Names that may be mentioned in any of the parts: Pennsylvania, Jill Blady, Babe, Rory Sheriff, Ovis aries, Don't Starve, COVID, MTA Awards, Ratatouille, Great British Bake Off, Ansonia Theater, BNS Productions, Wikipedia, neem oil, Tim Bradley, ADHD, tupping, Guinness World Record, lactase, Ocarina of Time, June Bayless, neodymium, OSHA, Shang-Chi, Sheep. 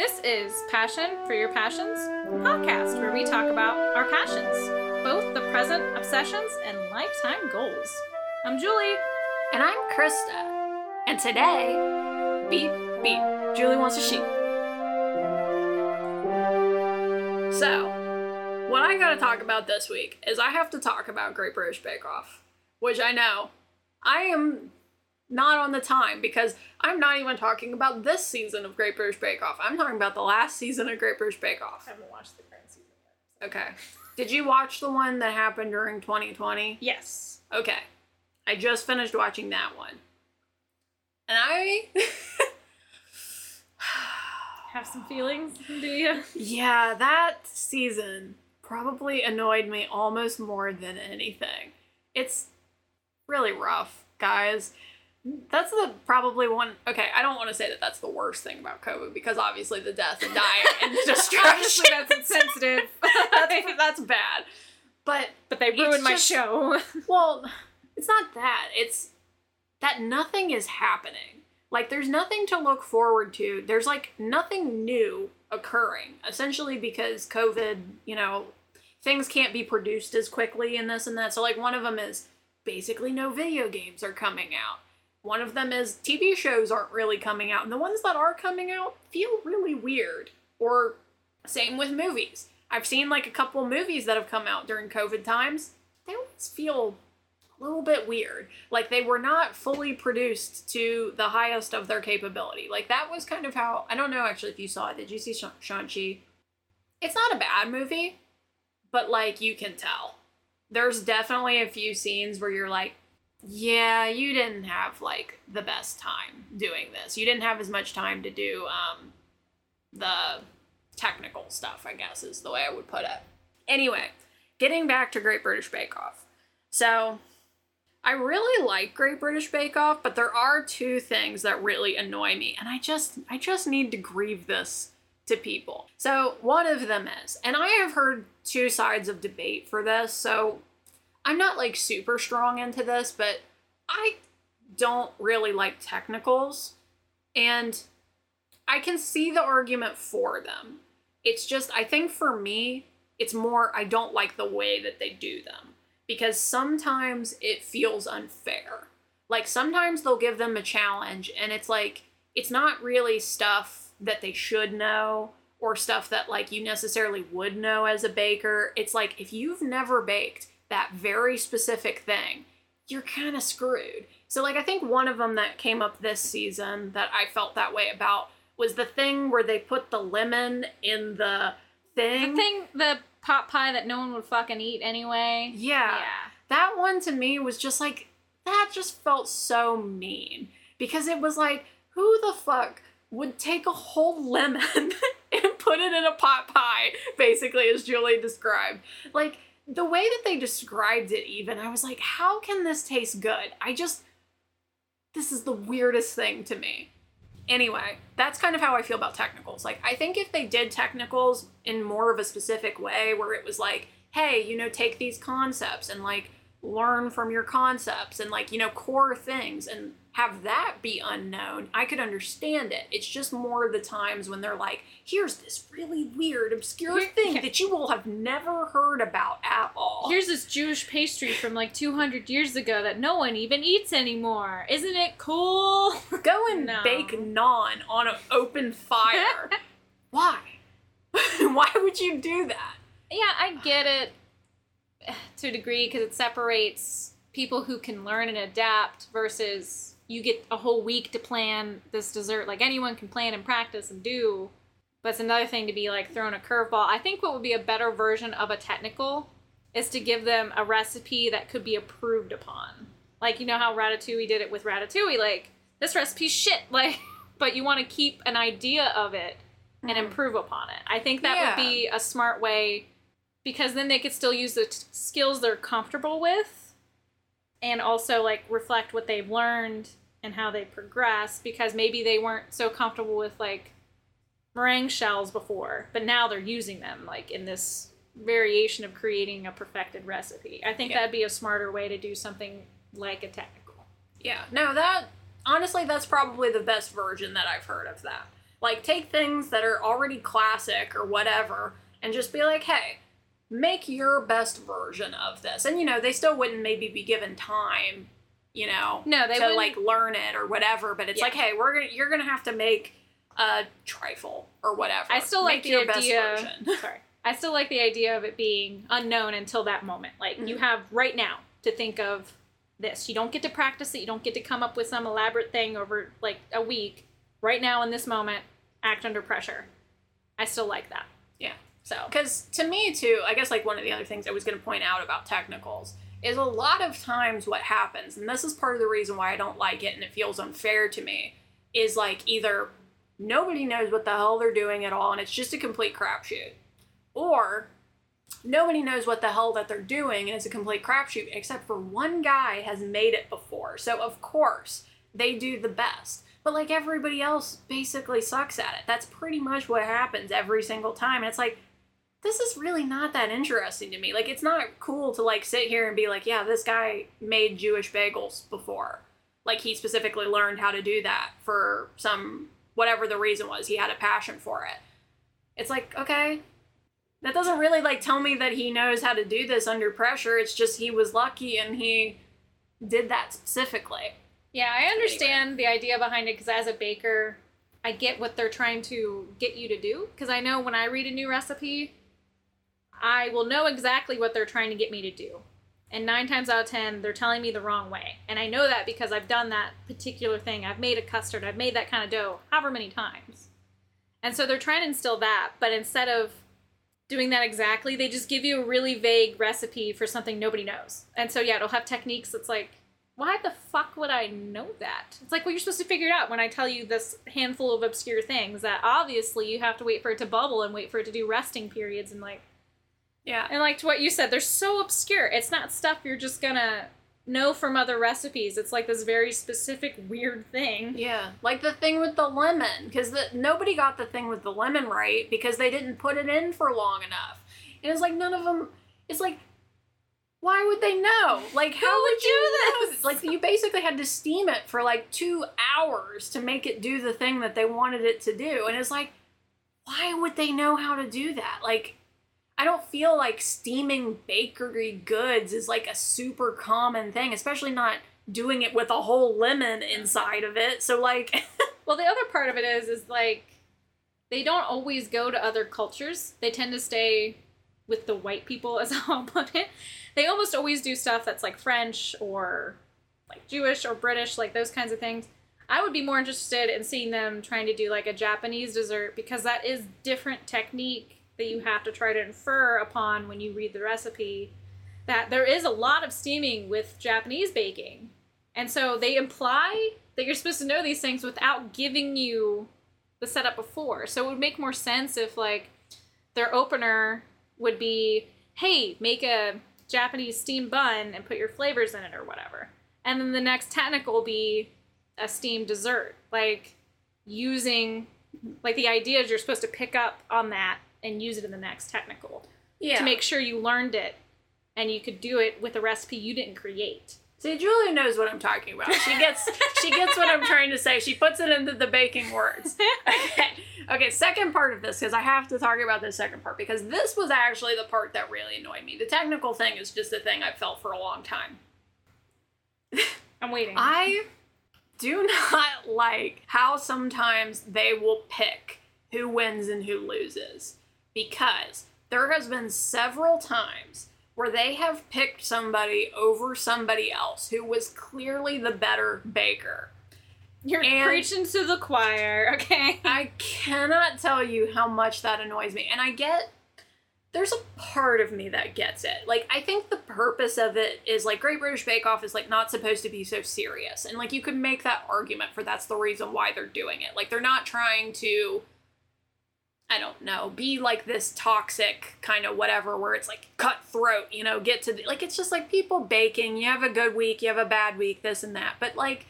This is Passion for Your Passions podcast, where we talk about our passions, both the present obsessions and lifetime goals. I'm Julie. And I'm Krista. And today, beep, beep, Julie wants a sheep. So, what I gotta talk about this week is I have to talk about Great British Bake Off, which I know I am not on the time because I'm not even talking about this season of Great British Bake Off. I'm talking about the last season of Great British Bake Off. I haven't watched the current season yet. Okay. Did you watch the one that happened during 2020? Yes. Okay. I just finished watching that one. And I have some feelings, do you? Yeah, that season probably annoyed me almost more than anything. It's really rough, guys. That's the probably one. Okay, I don't want to say that that's the worst thing about COVID because obviously the death and dying and the destruction. That's insensitive. that's bad. But they ruined my show. Well, it's not that. It's that nothing is happening. Like there's nothing to look forward to. There's like nothing new occurring. Essentially because COVID, you know, things can't be produced as quickly and this and that. So like one of them is basically no video games are coming out. One of them is TV shows aren't really coming out, and the ones that are coming out feel really weird. Or same with movies. I've seen like a couple movies that have come out during COVID times. They always feel a little bit weird. Like they were not fully produced to the highest of their capability. Like that was kind of how, I don't know actually if you saw it. Did you see Shang-Chi? It's not a bad movie, but like you can tell. There's definitely a few scenes where you're like, yeah, you didn't have, like, the best time doing this. You didn't have as much time to do the technical stuff, I guess, is the way I would put it. Anyway, getting back to Great British Bake Off. So, I really like Great British Bake Off, but there are two things that really annoy me, and I just need to grieve this to people. So, one of them is, and I have heard two sides of debate for this, so I'm not like super strong into this, but I don't really like technicals and I can see the argument for them. It's just, I think for me, it's more, I don't like the way that they do them because sometimes it feels unfair. Like sometimes they'll give them a challenge and it's like, it's not really stuff that they should know or stuff that like you necessarily would know as a baker. It's like, if you've never baked that very specific thing, you're kind of screwed. So like I think one of them that came up this season that I felt that way about was the thing where they put the lemon in the thing. The pot pie that no one would fucking eat anyway. Yeah. That one to me was just like, that just felt so mean. Because it was like, who the fuck would take a whole lemon and put it in a pot pie, basically, as Julie described. Like, the way that they described it even, I was like, how can this taste good? This is the weirdest thing to me. Anyway, that's kind of how I feel about technicals. Like, I think if they did technicals in more of a specific way where it was like, hey, you know, take these concepts and like learn from your concepts and like, you know, core things and have that be unknown, I could understand it. It's just more the times when they're like, here's this really weird, obscure thing that you will have never heard about at all. Here's this Jewish pastry from like 200 years ago that no one even eats anymore. Isn't it cool? Go and bake naan on an open fire. Why? Why would you do that? Yeah, I get it to a degree because it separates people who can learn and adapt versus you get a whole week to plan this dessert. Like anyone can plan and practice and do, but it's another thing to be like thrown a curveball. I think what would be a better version of a technical is to give them a recipe that could be approved upon. Like, you know how Ratatouille did it with Ratatouille, like this recipe's shit, like, but you want to keep an idea of it and improve upon it. I think that would be a smart way because then they could still use the skills they're comfortable with. And also, like, reflect what they've learned and how they progress, because maybe they weren't so comfortable with, like, meringue shells before, but now they're using them, like, in this variation of creating a perfected recipe. I think that'd be a smarter way to do something like a technical. Yeah. No, that, honestly, that's probably the best version that I've heard of that. Like, take things that are already classic or whatever and just be like, hey, make your best version of this. And, you know, they still wouldn't maybe be given time, you know, to like learn it or whatever. But it's like, hey, you're going to have to make a trifle or whatever. I still like the idea. I still like the idea of it being unknown until that moment. Like, you have right now to think of this. You don't get to practice it. You don't get to come up with some elaborate thing over like a week. Right now in this moment, act under pressure. I still like that. Yeah. So, because to me too, I guess like one of the other things I was going to point out about technicals is a lot of times what happens, and this is part of the reason why I don't like it and it feels unfair to me, is like either nobody knows what the hell they're doing at all and it's just a complete crapshoot, or nobody knows what the hell that they're doing and it's a complete crapshoot except for one guy has made it before. So of course they do the best. But, like, everybody else basically sucks at it. That's pretty much what happens every single time. And it's like, this is really not that interesting to me. Like, it's not cool to, like, sit here and be like, yeah, this guy made Jewish bagels before. Like, he specifically learned how to do that for some, whatever the reason was. He had a passion for it. It's like, okay, that doesn't really, like, tell me that he knows how to do this under pressure. It's just he was lucky and he did that specifically. Yeah, I understand the idea behind it, because as a baker, I get what they're trying to get you to do. Because I know when I read a new recipe, I will know exactly what they're trying to get me to do. And 9 times out of 10, they're telling me the wrong way. And I know that because I've done that particular thing. I've made a custard. I've made that kind of dough however many times. And so they're trying to instill that. But instead of doing that exactly, they just give you a really vague recipe for something nobody knows. And so, yeah, it'll have techniques that's like, why the fuck would I know that? It's like, well, you're supposed to figure it out when I tell you this handful of obscure things that obviously you have to wait for it to bubble and wait for it to do resting periods and like... Yeah. And like to what you said, they're so obscure. It's not stuff you're just gonna know from other recipes. It's like this very specific weird thing. Yeah. Like the thing with the lemon. Because nobody got the thing with the lemon right because they didn't put it in for long enough. And it's like none of them... It's like... Why would they know? Like, how would you do this? Like, you basically had to steam it for, like, 2 hours to make it do the thing that they wanted it to do. And it's like, why would they know how to do that? Like, I don't feel like steaming bakery goods is, like, a super common thing, especially not doing it with a whole lemon inside of it. So, like... Well, the other part of it is, like, they don't always go to other cultures. They tend to stay... with the white people, as I'll put it. They almost always do stuff that's like French or like Jewish or British, like those kinds of things. I would be more interested in seeing them trying to do like a Japanese dessert because that is different technique that you have to try to infer upon when you read the recipe, that there is a lot of steaming with Japanese baking. And so they imply that you're supposed to know these things without giving you the setup before. So it would make more sense if like their opener would be, hey, make a Japanese steamed bun and put your flavors in it or whatever. And then the next technical will be a steamed dessert. Like, using, like, the idea is you're supposed to pick up on that and use it in the next technical. Yeah. To make sure you learned it and you could do it with a recipe you didn't create. See, Julie knows what I'm talking about. She gets what I'm trying to say. She puts it into the baking words. Okay, second part of this, because I have to talk about this second part, because this was actually the part that really annoyed me. The technical thing is just the thing I've felt for a long time. I'm waiting. I do not like how sometimes they will pick who wins and who loses, because there has been several times where they have picked somebody over somebody else who was clearly the better baker. You're preaching to the choir, okay? I cannot tell you how much that annoys me. And I get, there's a part of me that gets it. Like, I think the purpose of it is, like, Great British Bake Off is, like, not supposed to be so serious. And, like, you could make that argument for that's the reason why they're doing it. Like, they're not trying to... I don't know, be like this toxic kind of whatever where it's like cutthroat, you know, get to the, like, it's just like people baking, you have a good week, you have a bad week, this and that. But like,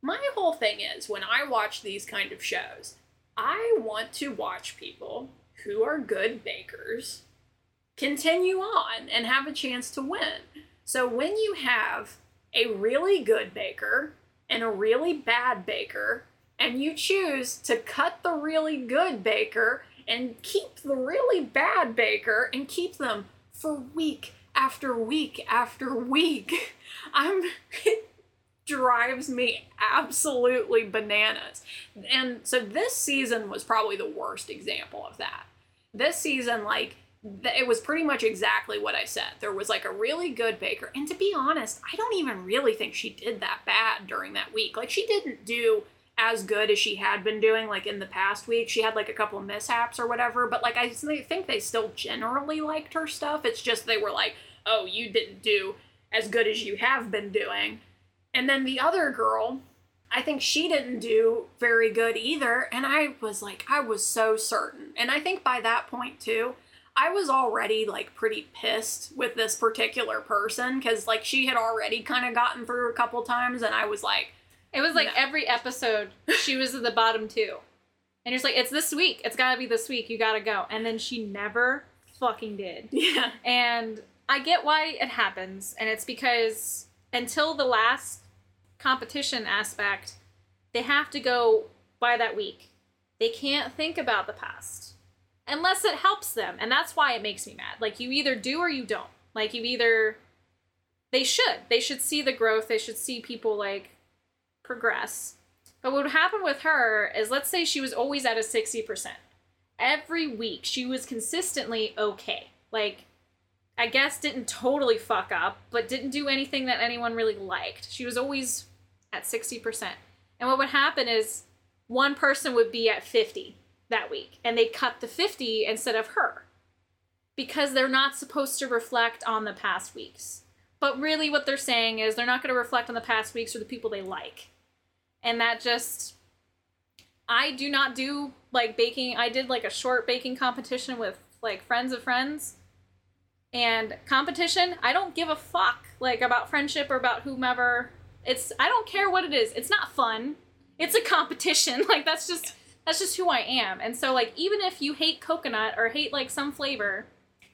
my whole thing is when I watch these kind of shows, I want to watch people who are good bakers continue on and have a chance to win. So when you have a really good baker and a really bad baker, and you choose to cut the really good baker and keep the really bad baker and keep them for week after week after week. It drives me absolutely bananas. And so this season was probably the worst example of that. This season, like, it was pretty much exactly what I said. There was like a really good baker. And to be honest, I don't even really think she did that bad during that week. Like, she didn't do as good as she had been doing like in the past week. She had like a couple of mishaps or whatever, but like I think they still generally liked her stuff. It's just they were like, oh, you didn't do as good as you have been doing. And then the other girl, I think she didn't do very good either. And I was like, I was so certain. And I think by that point too, I was already like pretty pissed with this particular person because like she had already kind of gotten through a couple times, and I was like, it was like no. Every episode she was at the bottom two, and it's like, it's this week, it's gotta be this week, you gotta go, and then she never fucking did. Yeah. And I get why it happens, and it's because until the last competition aspect, they have to go by that week. They can't think about the past. Unless it helps them. And that's why it makes me mad. Like, you either do or you don't. Like, you either... They should. They should see the growth. They should see people, like, progress. But what would happen with her is, let's say she was always at a 60%. Every week, she was consistently okay. Like, I guess didn't totally fuck up, but didn't do anything that anyone really liked. She was always at 60%. And what would happen is one person would be at 50% that week, and they cut the 50 instead of her because they're not supposed to reflect on the past weeks. But really what they're saying is they're not going to reflect on the past weeks or the people they like. And that just, I do not do like baking. I did like a short baking competition with like friends of friends, and competition, I don't give a fuck like about friendship or about whomever. It's, I don't care what it is. It's not fun. It's a competition. Like, that's just, yeah. That's just who I am. And so, like, even if you hate coconut or hate, like, some flavor,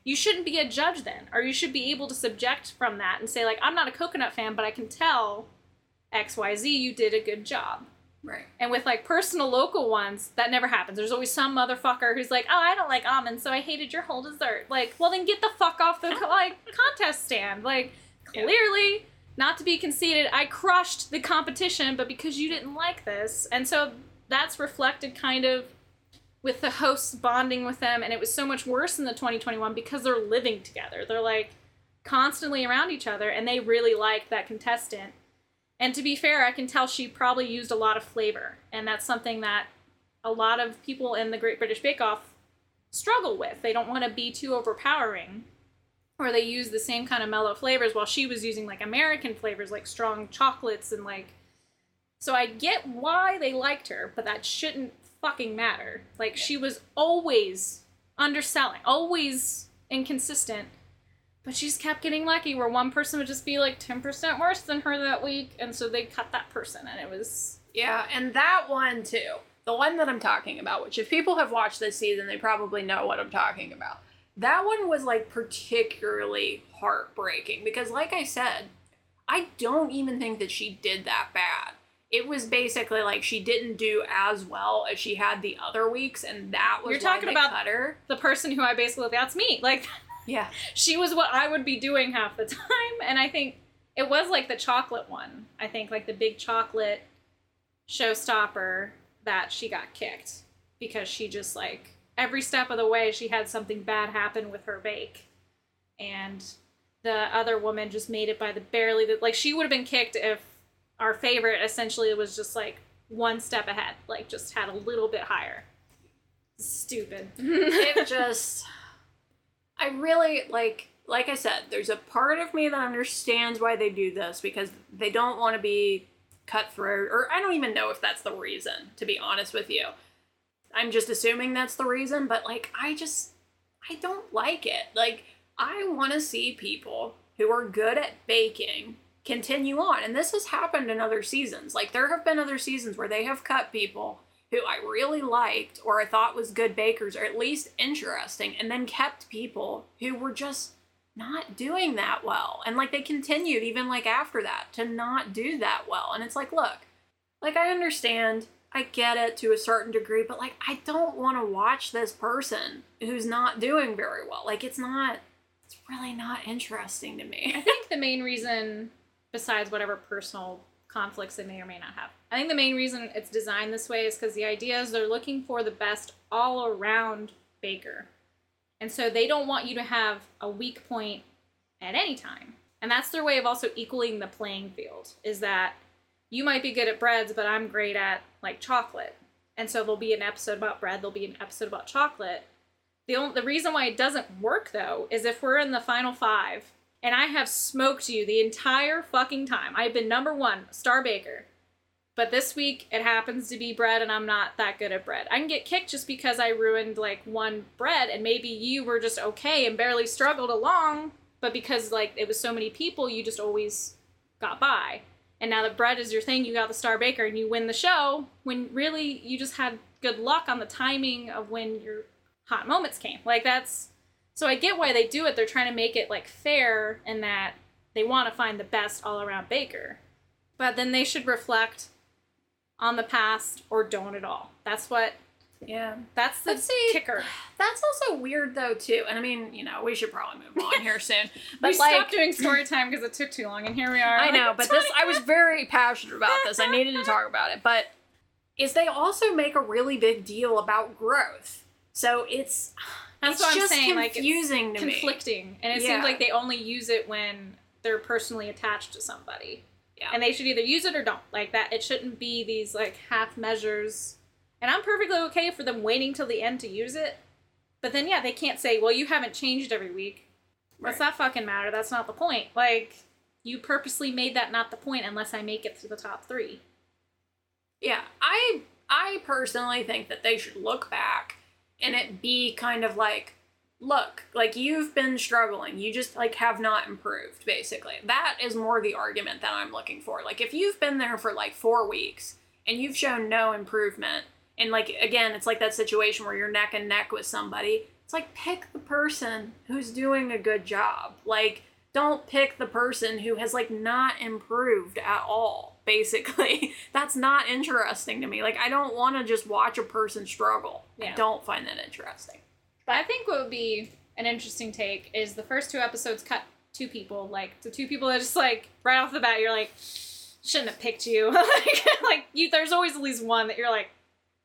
you shouldn't be a judge then. Or you should be able to subject from that and say, like, I'm not a coconut fan, but I can tell XYZ you did a good job. Right. And with, like, personal local ones, that never happens. There's always some motherfucker who's like, oh, I don't like almonds, so I hated your whole dessert. Like, well, then get the fuck off the, like, contest stand. Like, clearly... Yeah. Not to be conceited, I crushed the competition, but because you didn't like this. And so... That's reflected kind of with the hosts bonding with them, and it was so much worse in the 2021 because they're living together. They're like constantly around each other, and they really like that contestant. And to be fair, I can tell she probably used a lot of flavor, and that's something that a lot of people in the Great British Bake Off struggle with. They don't want to be too overpowering, or they use the same kind of mellow flavors while she was using like American flavors, like strong chocolates and like... So I get why they liked her, but that shouldn't fucking matter. Like, she was always underselling, always inconsistent, but she's kept getting lucky where one person would just be like 10% worse than her that week, and so they cut that person, and it was... Yeah, and that one too, the one that I'm talking about, which if people have watched this season, they probably know what I'm talking about. That one was like particularly heartbreaking because, like I said, I don't even think that she did that bad. It was basically like she didn't do as well as she had the other weeks, and that was... You're talking about her. The person who I basically... That's me. Like, yeah, she was what I would be doing half the time, and I think it was like the chocolate one. I think like the big chocolate showstopper that she got kicked because she just like every step of the way she had something bad happen with her bake, and the other woman just made it by the barely... Like, she would have been kicked if... Our favorite essentially was just like one step ahead, like just had a little bit higher. Stupid. It just... I really like I said, there's a part of me that understands why they do this because they don't want to be cutthroat, or I don't even know if that's the reason, to be honest with you. I'm just assuming that's the reason, but like I don't like it. Like, I want to see people who are good at baking continue on. And this has happened in other seasons. Like, there have been other seasons where they have cut people who I really liked or I thought was good bakers or at least interesting, and then kept people who were just not doing that well. And like, they continued even like after that to not do that well. And it's like, look, like, I understand I get it to a certain degree, but like, I don't want to watch this person who's not doing very well. Like, it's really not interesting to me. I think the main reason, besides whatever personal conflicts they may or may not have, I think the main reason it's designed this way is because the idea is they're looking for the best all-around baker. And so they don't want you to have a weak point at any time. And that's their way of also equaling the playing field, is that you might be good at breads, but I'm great at, like, chocolate. And so there'll be an episode about bread, there'll be an episode about chocolate. The reason why it doesn't work, though, is if we're in the final five, and I have smoked you the entire fucking time. I've been number one, star baker. But this week, it happens to be bread, and I'm not that good at bread. I can get kicked just because I ruined, like, one bread, and maybe you were just okay and barely struggled along, but because, like, it was so many people, you just always got by. And now that bread is your thing, you got the star baker, and you win the show, when really you just had good luck on the timing of when your hot moments came. Like, that's... So I get why they do it. They're trying to make it, like, fair, in that they want to find the best all-around baker. But then they should reflect on the past, or don't at all. That's what, yeah, that's the kicker. That's also weird, though, too. And I mean, you know, we should probably move on here soon. But we, like, stopped doing story time because it took too long, and here we are. I know, but this, I was very passionate about this. I needed to talk about it. But is they also make a really big deal about growth. So that's what I'm saying. Confusing, like, it's to conflicting me. And it seems like they only use it when they're personally attached to somebody. Yeah. And they should either use it or don't. Like, that, it shouldn't be these, like, half measures. And I'm perfectly okay for them waiting till the end to use it. But then, yeah, they can't say, well, you haven't changed every week. Right. Does that fucking matter? That's not the point. Like, you purposely made that not the point unless I make it to the top three. Yeah, I personally think that they should look back and it be kind of like, look, like, you've been struggling. You just, like, have not improved, basically. That is more the argument that I'm looking for. Like, if you've been there for, like, 4 weeks and you've shown no improvement, and, like, again, it's like that situation where you're neck and neck with somebody, it's like, pick the person who's doing a good job. Like, don't pick the person who has, like, not improved at all, basically. That's not interesting to me. Like, I don't want to just watch a person struggle. Yeah. I don't find that interesting. But I think what would be an interesting take is the first two episodes cut two people. Like, the two people that just, like, right off the bat, you're like, shouldn't have picked you. There's always at least one that you're like,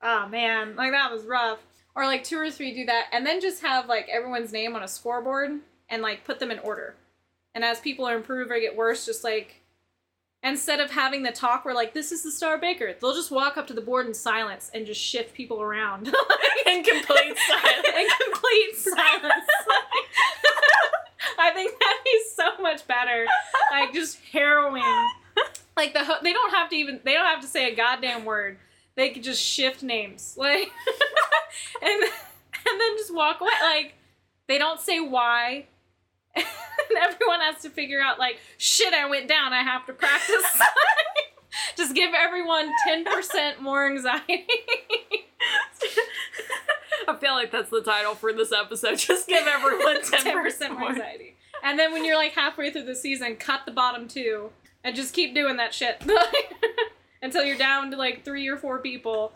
oh, man, like, that was rough. Or, like, two or three do that. And then just have, like, everyone's name on a scoreboard and, like, put them in order. And as people improve or get worse, just, like, instead of having the talk where, like, this is the star baker, they'll just walk up to the board in silence and just shift people around. In complete silence. In complete silence. I think that'd be so much better. Like, just harrowing. Like, they don't have to say a goddamn word. They could just shift names. Like, and then just walk away. Like, they don't say why. And everyone has to figure out, like, shit, I went down, I have to practice. Just give everyone 10% more anxiety. I feel like that's the title for this episode. Just give everyone 10% more anxiety. And then when you're, like, halfway through the season, cut the bottom two and just keep doing that shit until you're down to, like, 3 or 4 people,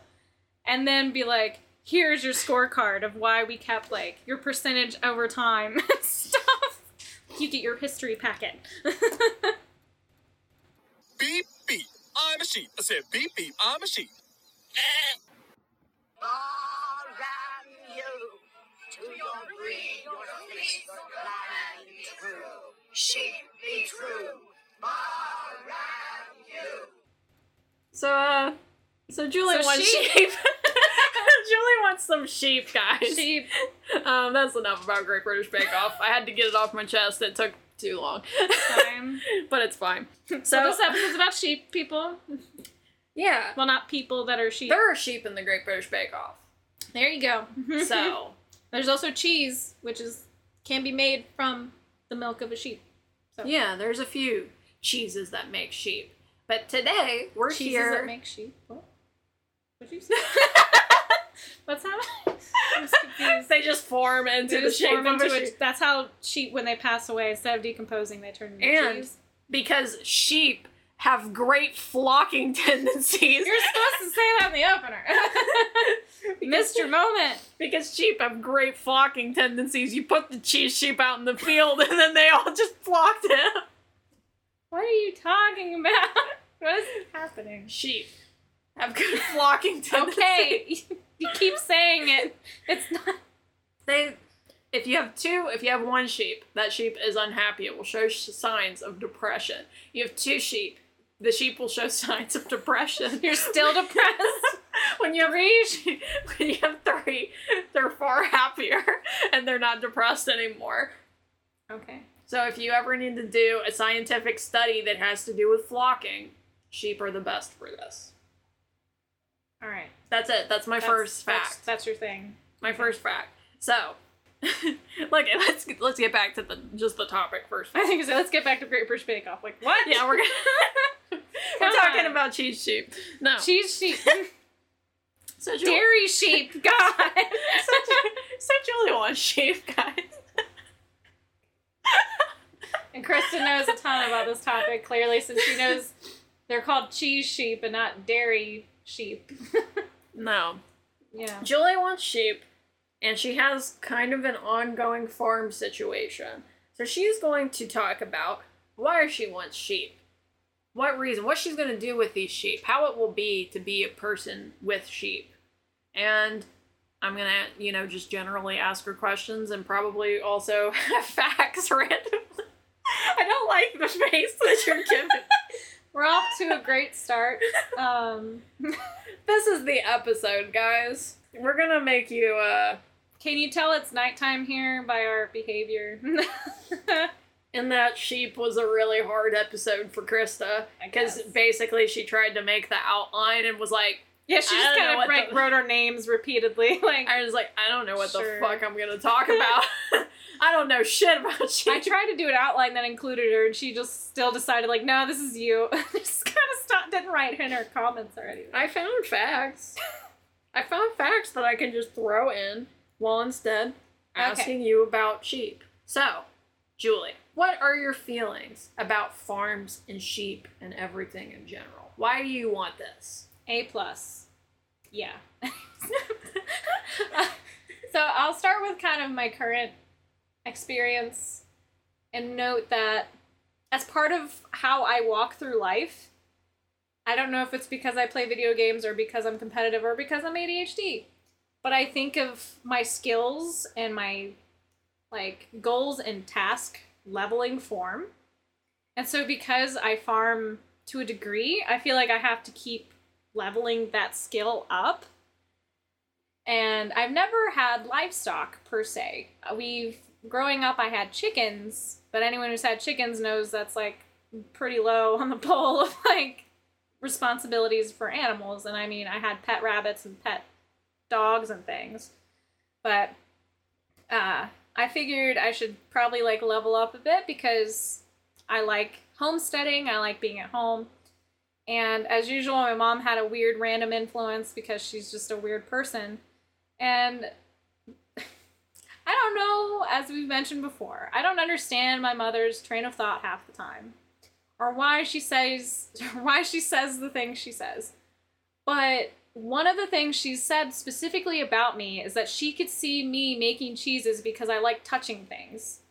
and then be like, here's your scorecard of why we kept, like, your percentage over time and stuff. You get your history packet. Beep, beep, I'm a sheep. I said, beep, beep, I'm a sheep. So Julie wants sheep. Julie wants some sheep, guys. Sheep. That's enough about Great British Bake Off. I had to get it off my chest. It took too long. But it's fine. So this episode's about sheep people. Yeah. Well, not people that are sheep. There are sheep in the Great British Bake Off. There you go. So there's also cheese, which can be made from the milk of a sheep. So. Yeah, there's a few cheeses that make sheep. But today, we're cheeses here. Cheeses that make sheep? What? What'd you say? What's happening? I'm confused. They just form into the shape of a sheep. That's how sheep, when they pass away, instead of decomposing, they turn into cheese. Because sheep have great flocking tendencies. You're supposed to say that in the opener. Missed your moment. Because sheep have great flocking tendencies. You put the cheese sheep out in the field and then they all just flocked him. What are you talking about? What is happening? Sheep have good flocking tendencies. Okay, you keep saying it. It's not... If you have two, if you have one sheep, that sheep is unhappy. It will show signs of depression. You have two sheep, the sheep will show signs of depression. You're still depressed. When you have three, they're far happier and they're not depressed anymore. Okay. So if you ever need to do a scientific study that has to do with flocking, sheep are the best for this. All right. That's it. That's my first fact. That's your thing. First fact. So... Look, let's get back to the topic first. I think so. Let's get back to Great British Bake Off. Like what? Yeah, we're talking about cheese sheep. No, cheese sheep. Dairy sheep, God. So Julie wants sheep, guys. And Kristen knows a ton about this topic clearly, since she knows they're called cheese sheep and not dairy sheep. No. Yeah. Julie wants sheep. And she has kind of an ongoing farm situation. So she's going to talk about why she wants sheep. What reason, what she's going to do with these sheep, how it will be to be a person with sheep. And I'm going to, just generally ask her questions and probably also have facts randomly. I don't like the face that you're giving. We're off to a great start. This is the episode, guys. We're gonna make you, Can you tell it's nighttime here by our behavior? And that sheep was a really hard episode for Krista. Because basically she tried to make the outline and was like... Yeah, she just kind of wrote our names repeatedly. I was like, I don't know what the fuck I'm gonna talk about. I don't know shit about sheep. I tried to do an outline that included her and she just still decided, no, this is you. Just kind of stopped, didn't write in her comments already. I found facts that I can just throw in while instead asking you about sheep. So, Julie, what are your feelings about farms and sheep and everything in general? Why do you want this? A+. Yeah. So I'll start with kind of my current experience and note that as part of how I walk through life, I don't know if it's because I play video games or because I'm competitive or because I'm ADHD, but I think of my skills and my, goals and task leveling form. And so because I farm to a degree, I feel like I have to keep leveling that skill up. And I've never had livestock, per se. Growing up, I had chickens, but anyone who's had chickens knows that's, pretty low on the pole of, responsibilities for animals, and I had pet rabbits and pet dogs and things, but I figured I should probably level up a bit because I like homesteading, I like being at home, and as usual my mom had a weird random influence because she's just a weird person, and I don't know, as we've mentioned before, I don't understand my mother's train of thought half the time. Or why she says the things she says. But one of the things she said specifically about me is that she could see me making cheeses because I like touching things.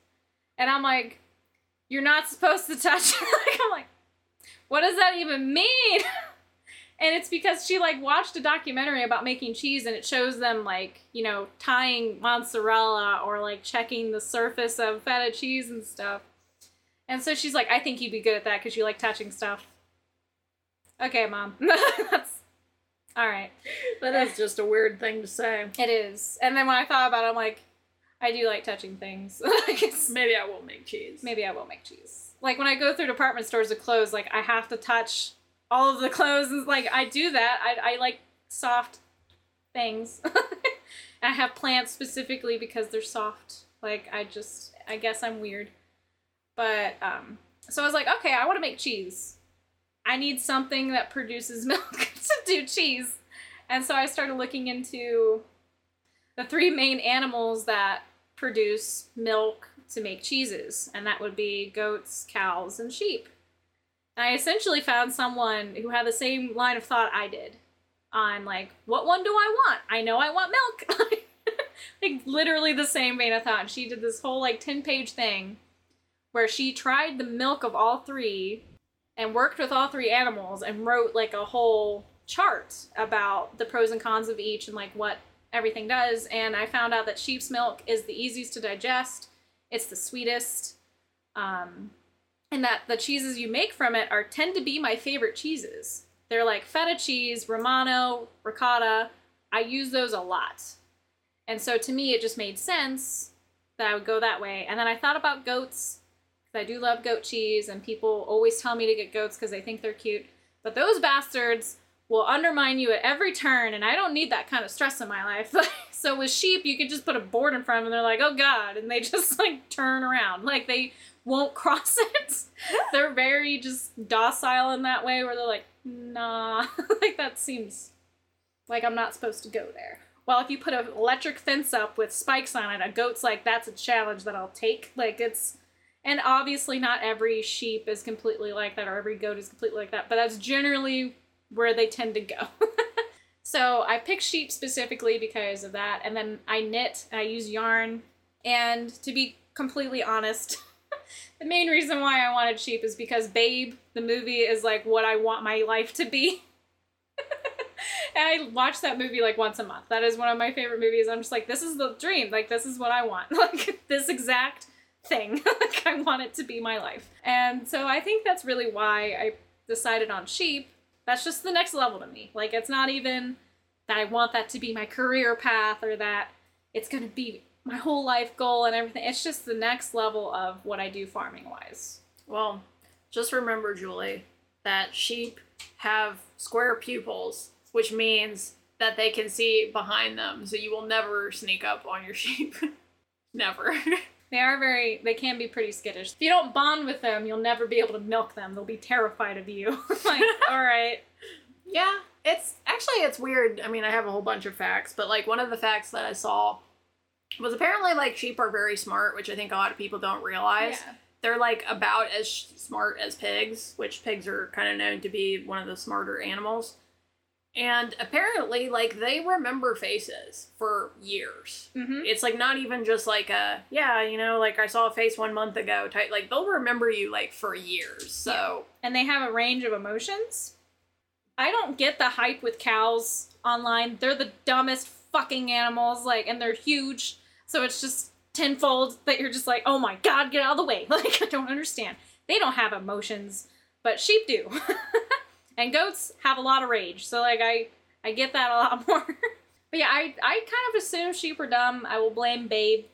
And I'm like, you're not supposed to touch. I'm like, what does that even mean? And it's because she watched a documentary about making cheese and it shows them tying mozzarella or checking the surface of feta cheese and stuff. And so she's like, I think you'd be good at that because you like touching stuff. Okay, Mom. That's... All right. That is just a weird thing to say. It is. And then when I thought about it, I'm like, I do like touching things. Maybe I will make cheese. When I go through department stores with clothes, I have to touch all of the clothes. And, I do that. I like soft things. I have plants specifically because they're soft. I guess I'm weird. But, so I was like, okay, I want to make cheese. I need something that produces milk to do cheese. And so I started looking into the three main animals that produce milk to make cheeses. And that would be goats, cows, and sheep. And I essentially found someone who had the same line of thought I did on, like, what one do I want? I know I want milk. Like, literally the same vein of thought. And she did this whole, like, 10-page thing where she tried the milk of all three and worked with all three animals and wrote, like, a whole chart about the pros and cons of each and, like, what everything does. And I found out that sheep's milk is the easiest to digest. It's the sweetest. And that the cheeses you make from it tend to be my favorite cheeses. They're like feta cheese, Romano, ricotta. I use those a lot. And so to me, it just made sense that I would go that way. And then I thought about goats, because I do love goat cheese, and people always tell me to get goats because they think they're cute. But those bastards will undermine you at every turn, and I don't need that kind of stress in my life. So with sheep, you can just put a board in front of them, and they're like, oh God, and they just, like, turn around. Like, they won't cross it. They're very just docile in that way, where they're like, nah, like, that seems like I'm not supposed to go there. Well, if you put an electric fence up with spikes on it, a goat's like, that's a challenge that I'll take. Like, it's, and obviously not every sheep is completely like that, or every goat is completely like that, but that's generally where they tend to go. So I picked sheep specifically because of that. And then I knit, and I use yarn. And to be completely honest, the main reason why I wanted sheep is because Babe, the movie, is like what I want my life to be. And I watch that movie like once a month. That is one of my favorite movies. I'm just like, this is the dream. Like, this is what I want. Like, this exact thing. Like, I want it to be my life. And so I think that's really why I decided on sheep. That's just the next level to me. Like, it's not even that I want that to be my career path or that it's going to be my whole life goal and everything. It's just the next level of what I do farming-wise. Well, just remember, Julie, that sheep have square pupils, which means that they can see behind them, so you will never sneak up on your sheep. Never. They can be pretty skittish. If you don't bond with them, you'll never be able to milk them. They'll be terrified of you. Like, all right. Yeah, it's weird. I mean, I have a whole bunch of facts, but, like, one of the facts that I saw was apparently, like, sheep are very smart, which I think a lot of people don't realize. Yeah. They're, like, about as smart as pigs, which pigs are kind of known to be one of the smarter animals. And apparently, like, they remember faces for years. Mm-hmm. It's, like, not even just, like, I saw a face 1 month ago type. Like, they'll remember you, like, for years, so. Yeah. And they have a range of emotions. I don't get the hype with cows online. They're the dumbest fucking animals, like, and they're huge. So it's just tenfold that you're just like, oh my God, get out of the way. Like, I don't understand. They don't have emotions, but sheep do. And goats have a lot of rage, so, like, I get that a lot more. But yeah, I kind of assume sheep are dumb. I will blame Babe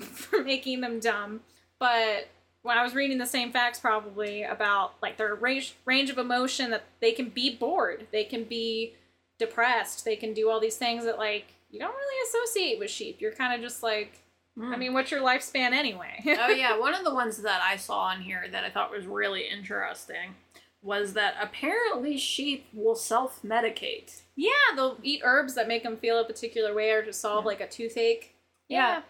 for making them dumb. But when I was reading the same facts probably about, like, their range of emotion, that they can be bored, they can be depressed, they can do all these things that, like, you don't really associate with sheep. You're kind of just like, I mean, what's your lifespan anyway? Oh yeah, one of the ones that I saw on here that I thought was really interesting was that apparently sheep will self-medicate. Yeah, they'll eat herbs that make them feel a particular way or to solve, like, a toothache. Yeah.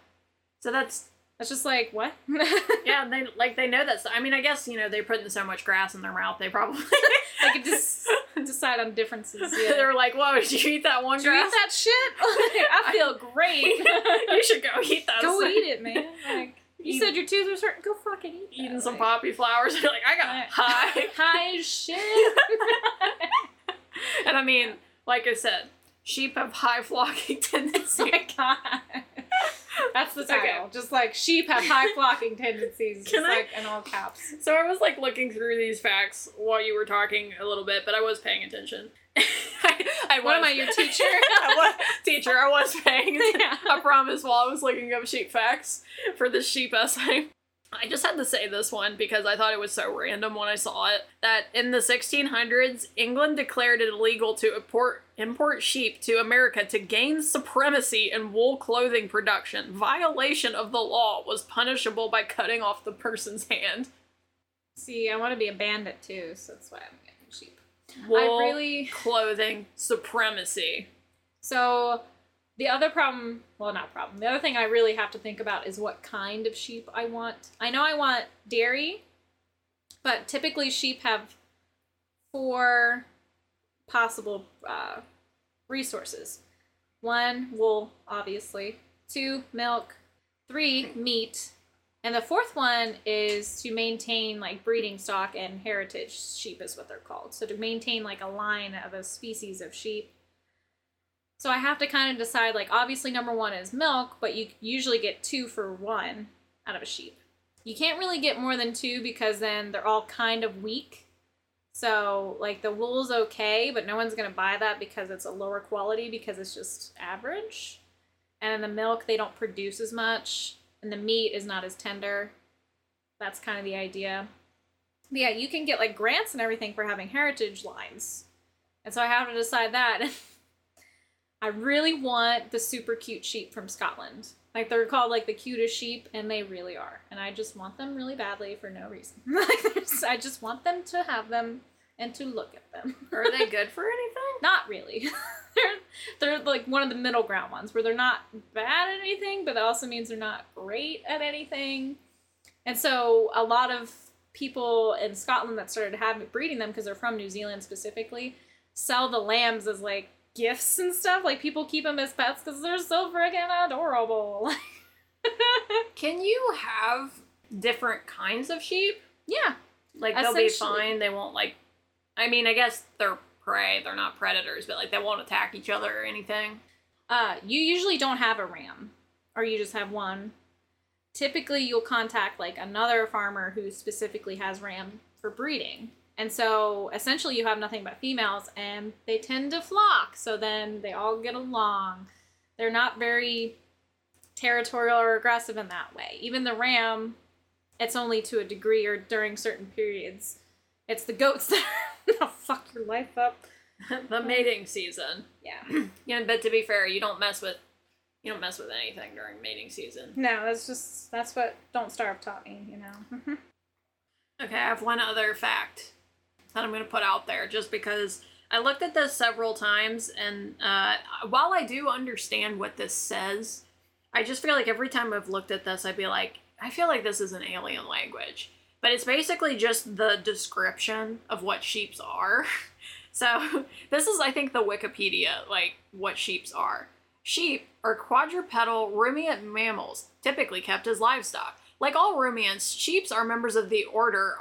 So that's just like, what? Yeah, they know that. I mean, I guess, they're putting so much grass in their mouth, they probably... They could just decide on differences. Yeah. They're like, whoa, did you eat that one grass? Did you eat that shit? I feel great. You should go eat that. Go eat it, man. Like... You said your tooth was hurting? Go fucking eat that. Eating some poppy flowers. You're like, I got high. High as shit. And I mean, like I said, sheep have high flocking tendencies. Oh my God. That's the title. Okay. Just like, sheep have high flocking tendencies. Just like in all caps. So I was, like, looking through these facts while you were talking a little bit, but I was paying attention. What am I, your teacher? I was paying attention. Yeah. I promise, while I was looking up sheep facts for this sheep essay. I just had to say this one because I thought it was so random when I saw it, that in the 1600s, England declared it illegal to import sheep to America to gain supremacy in wool clothing production. Violation of the law was punishable by cutting off the person's hand. See, I want to be a bandit too, so that's why I'm getting sheep. Clothing supremacy. So... The other thing I really have to think about is what kind of sheep I want. I know I want dairy, but typically sheep have four possible resources. One, wool, obviously. Two, milk. Three, meat. And the fourth one is to maintain like breeding stock and heritage sheep is what they're called. So to maintain like a line of a species of sheep. So I have to kind of decide, like, obviously number one is milk, but you usually get two for one out of a sheep. You can't really get more than two because then they're all kind of weak. So like the wool's okay, but no one's gonna buy that because it's a lower quality because it's just average. And then the milk, they don't produce as much. And the meat is not as tender. That's kind of the idea. But yeah, you can get like grants and everything for having heritage lines. And so I have to decide that. I really want the super cute sheep from Scotland. Like they're called like the cutest sheep and they really are. And I just want them really badly for no reason. I just want them to have them and to look at them. Are they good for anything? Not really. They're like one of the middle ground ones where they're not bad at anything, but that also means they're not great at anything. And so a lot of people in Scotland that started breeding them because they're from New Zealand specifically, sell the lambs as like gifts and stuff. Like people keep them as pets because they're so friggin' adorable. Can you have different kinds of sheep? Yeah. Like they'll be fine. They won't like, I mean, I guess they're prey. They're not predators, but like they won't attack each other or anything. You usually don't have a ram, or you just have one. Typically, you'll contact like another farmer who specifically has ram for breeding. And so essentially you have nothing but females and they tend to flock. So then they all get along. They're not very territorial or aggressive in that way. Even the ram, it's only to a degree or during certain periods. It's the goats that will fuck your life up. The mating season. Yeah. Yeah, but to be fair, you don't mess with anything during mating season. No, that's what Don't Starve taught me, you know. Okay, I have one other fact that I'm going to put out there just because I looked at this several times and while I do understand what this says, I just feel like every time I've looked at this, I'd be like, I feel like this is an alien language. But it's basically just the description of what sheeps are. So this is, I think, the Wikipedia, like, what sheeps are. Sheep are quadrupedal ruminant mammals, typically kept as livestock. Like all ruminants, sheeps are members of the order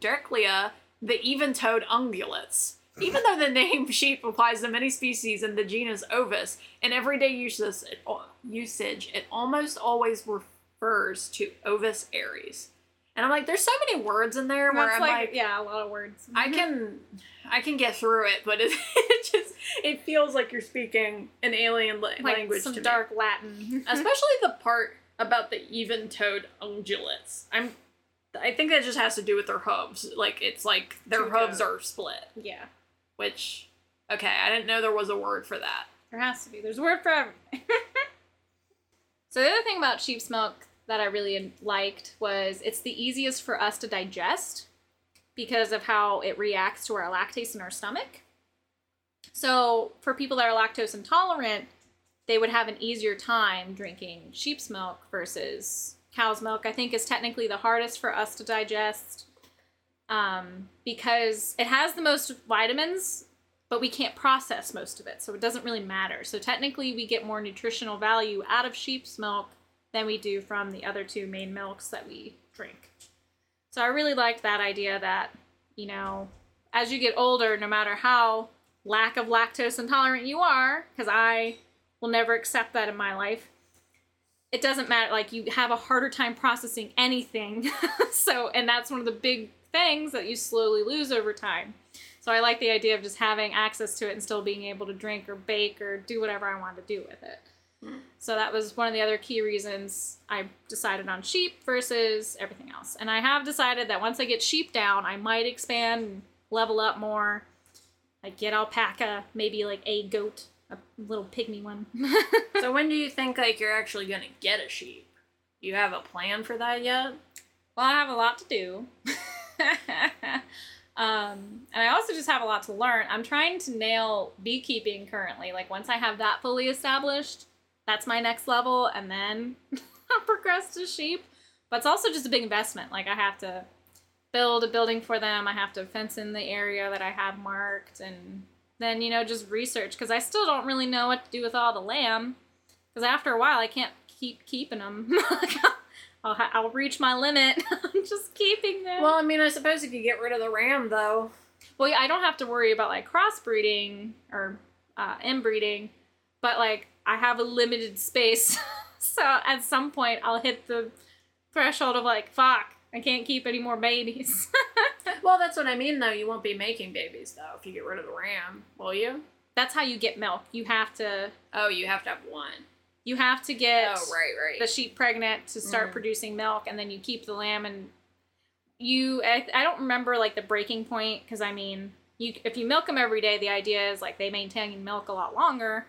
Ardeclia, the even-toed ungulates. Even though the name sheep applies to many species in the genus Ovis, in everyday usage, it almost always refers to Ovis aries. And I'm like, there's so many words in there where I'm like, yeah, a lot of words. I can get through it, but it feels like you're speaking an alien language to me. Some dark Latin. Especially the part about the even-toed ungulates. I think that just has to do with their hooves. Like, it's like their hooves are split. Yeah. Which, okay, I didn't know there was a word for that. There has to be. There's a word for everything. So the other thing about sheep's milk that I really liked was it's the easiest for us to digest because of how it reacts to our lactase in our stomach. So for people that are lactose intolerant, they would have an easier time drinking sheep's milk versus cow's milk. I think is technically the hardest for us to digest because it has the most vitamins, but we can't process most of it. So it doesn't really matter. So technically we get more nutritional value out of sheep's milk than we do from the other two main milks that we drink. So I really liked that idea that, you know, as you get older, no matter how lack of lactose intolerant you are, because I will never accept that in my life, it doesn't matter, like you have a harder time processing anything. So, and that's one of the big things that you slowly lose over time. So I like the idea of just having access to it and still being able to drink or bake or do whatever I want to do with it. So that was one of the other key reasons I decided on sheep versus everything else. And I have decided that once I get sheep down, I might expand and level up more. Like get alpaca, maybe like a goat, a little pygmy one. So when do you think like you're actually going to get a sheep? Do you have a plan for that yet? Well, I have a lot to do. And I also just have a lot to learn. I'm trying to nail beekeeping currently. Like once I have that fully established, that's my next level, and then I'll progress to sheep. But it's also just a big investment. Like I have to build a building for them. I have to fence in the area that I have marked, and then, you know, just research, because I still don't really know what to do with all the lamb, because after a while I can't keep keeping them. I'll reach my limit. I'm just keeping them. Well, I mean, I suppose if you get rid of the ram, though. Well, yeah, I don't have to worry about, like, crossbreeding or inbreeding, but, like, I have a limited space. So at some point I'll hit the threshold of, like, fuck, I can't keep any more babies. Well, that's what I mean, though. You won't be making babies, though, if you get rid of the ram, will you? That's how you get milk. You have to... Oh, you have to have one. You have to get the sheep pregnant to start producing milk, and then you keep the lamb, and you... I don't remember, like, the breaking point, because, I mean, if you milk them every day, the idea is, like, they maintain milk a lot longer,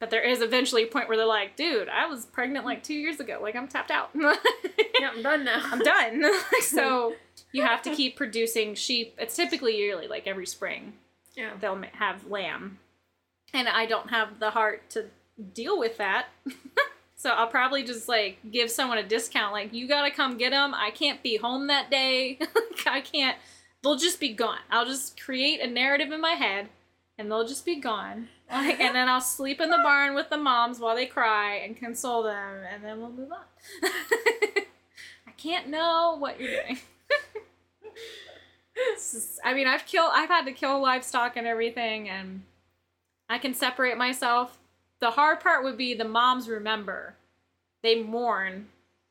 but there is eventually a point where they're like, dude, I was pregnant, like, 2 years ago. Like, I'm tapped out. Yeah, I'm done now. I'm done. So... You have to keep producing sheep. It's typically yearly, like every spring. Yeah. They'll have lamb. And I don't have the heart to deal with that. So I'll probably just, like, give someone a discount. Like, you gotta come get them. I can't be home that day. I can't. They'll just be gone. I'll just create a narrative in my head, and they'll just be gone. Like, and then I'll sleep in the barn with the moms while they cry and console them, and then we'll move on. I can't know what you're doing. Just, I mean, I've had to kill livestock and everything, and I can separate myself. The hard part would be the moms remember. They mourn,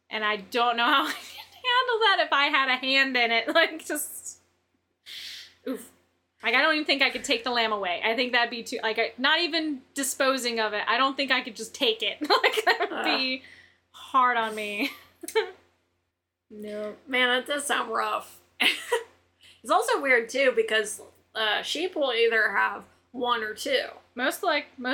and I don't know how I can handle that if I had a hand in it. Like, just... Oof. Like, I don't even think I could take the lamb away. I think that'd be too... Like, not even disposing of it. I don't think I could just take it. Like, that would be hard on me. No. Man, that does sound rough. It's also weird, too, because sheep will either have one or two. Most of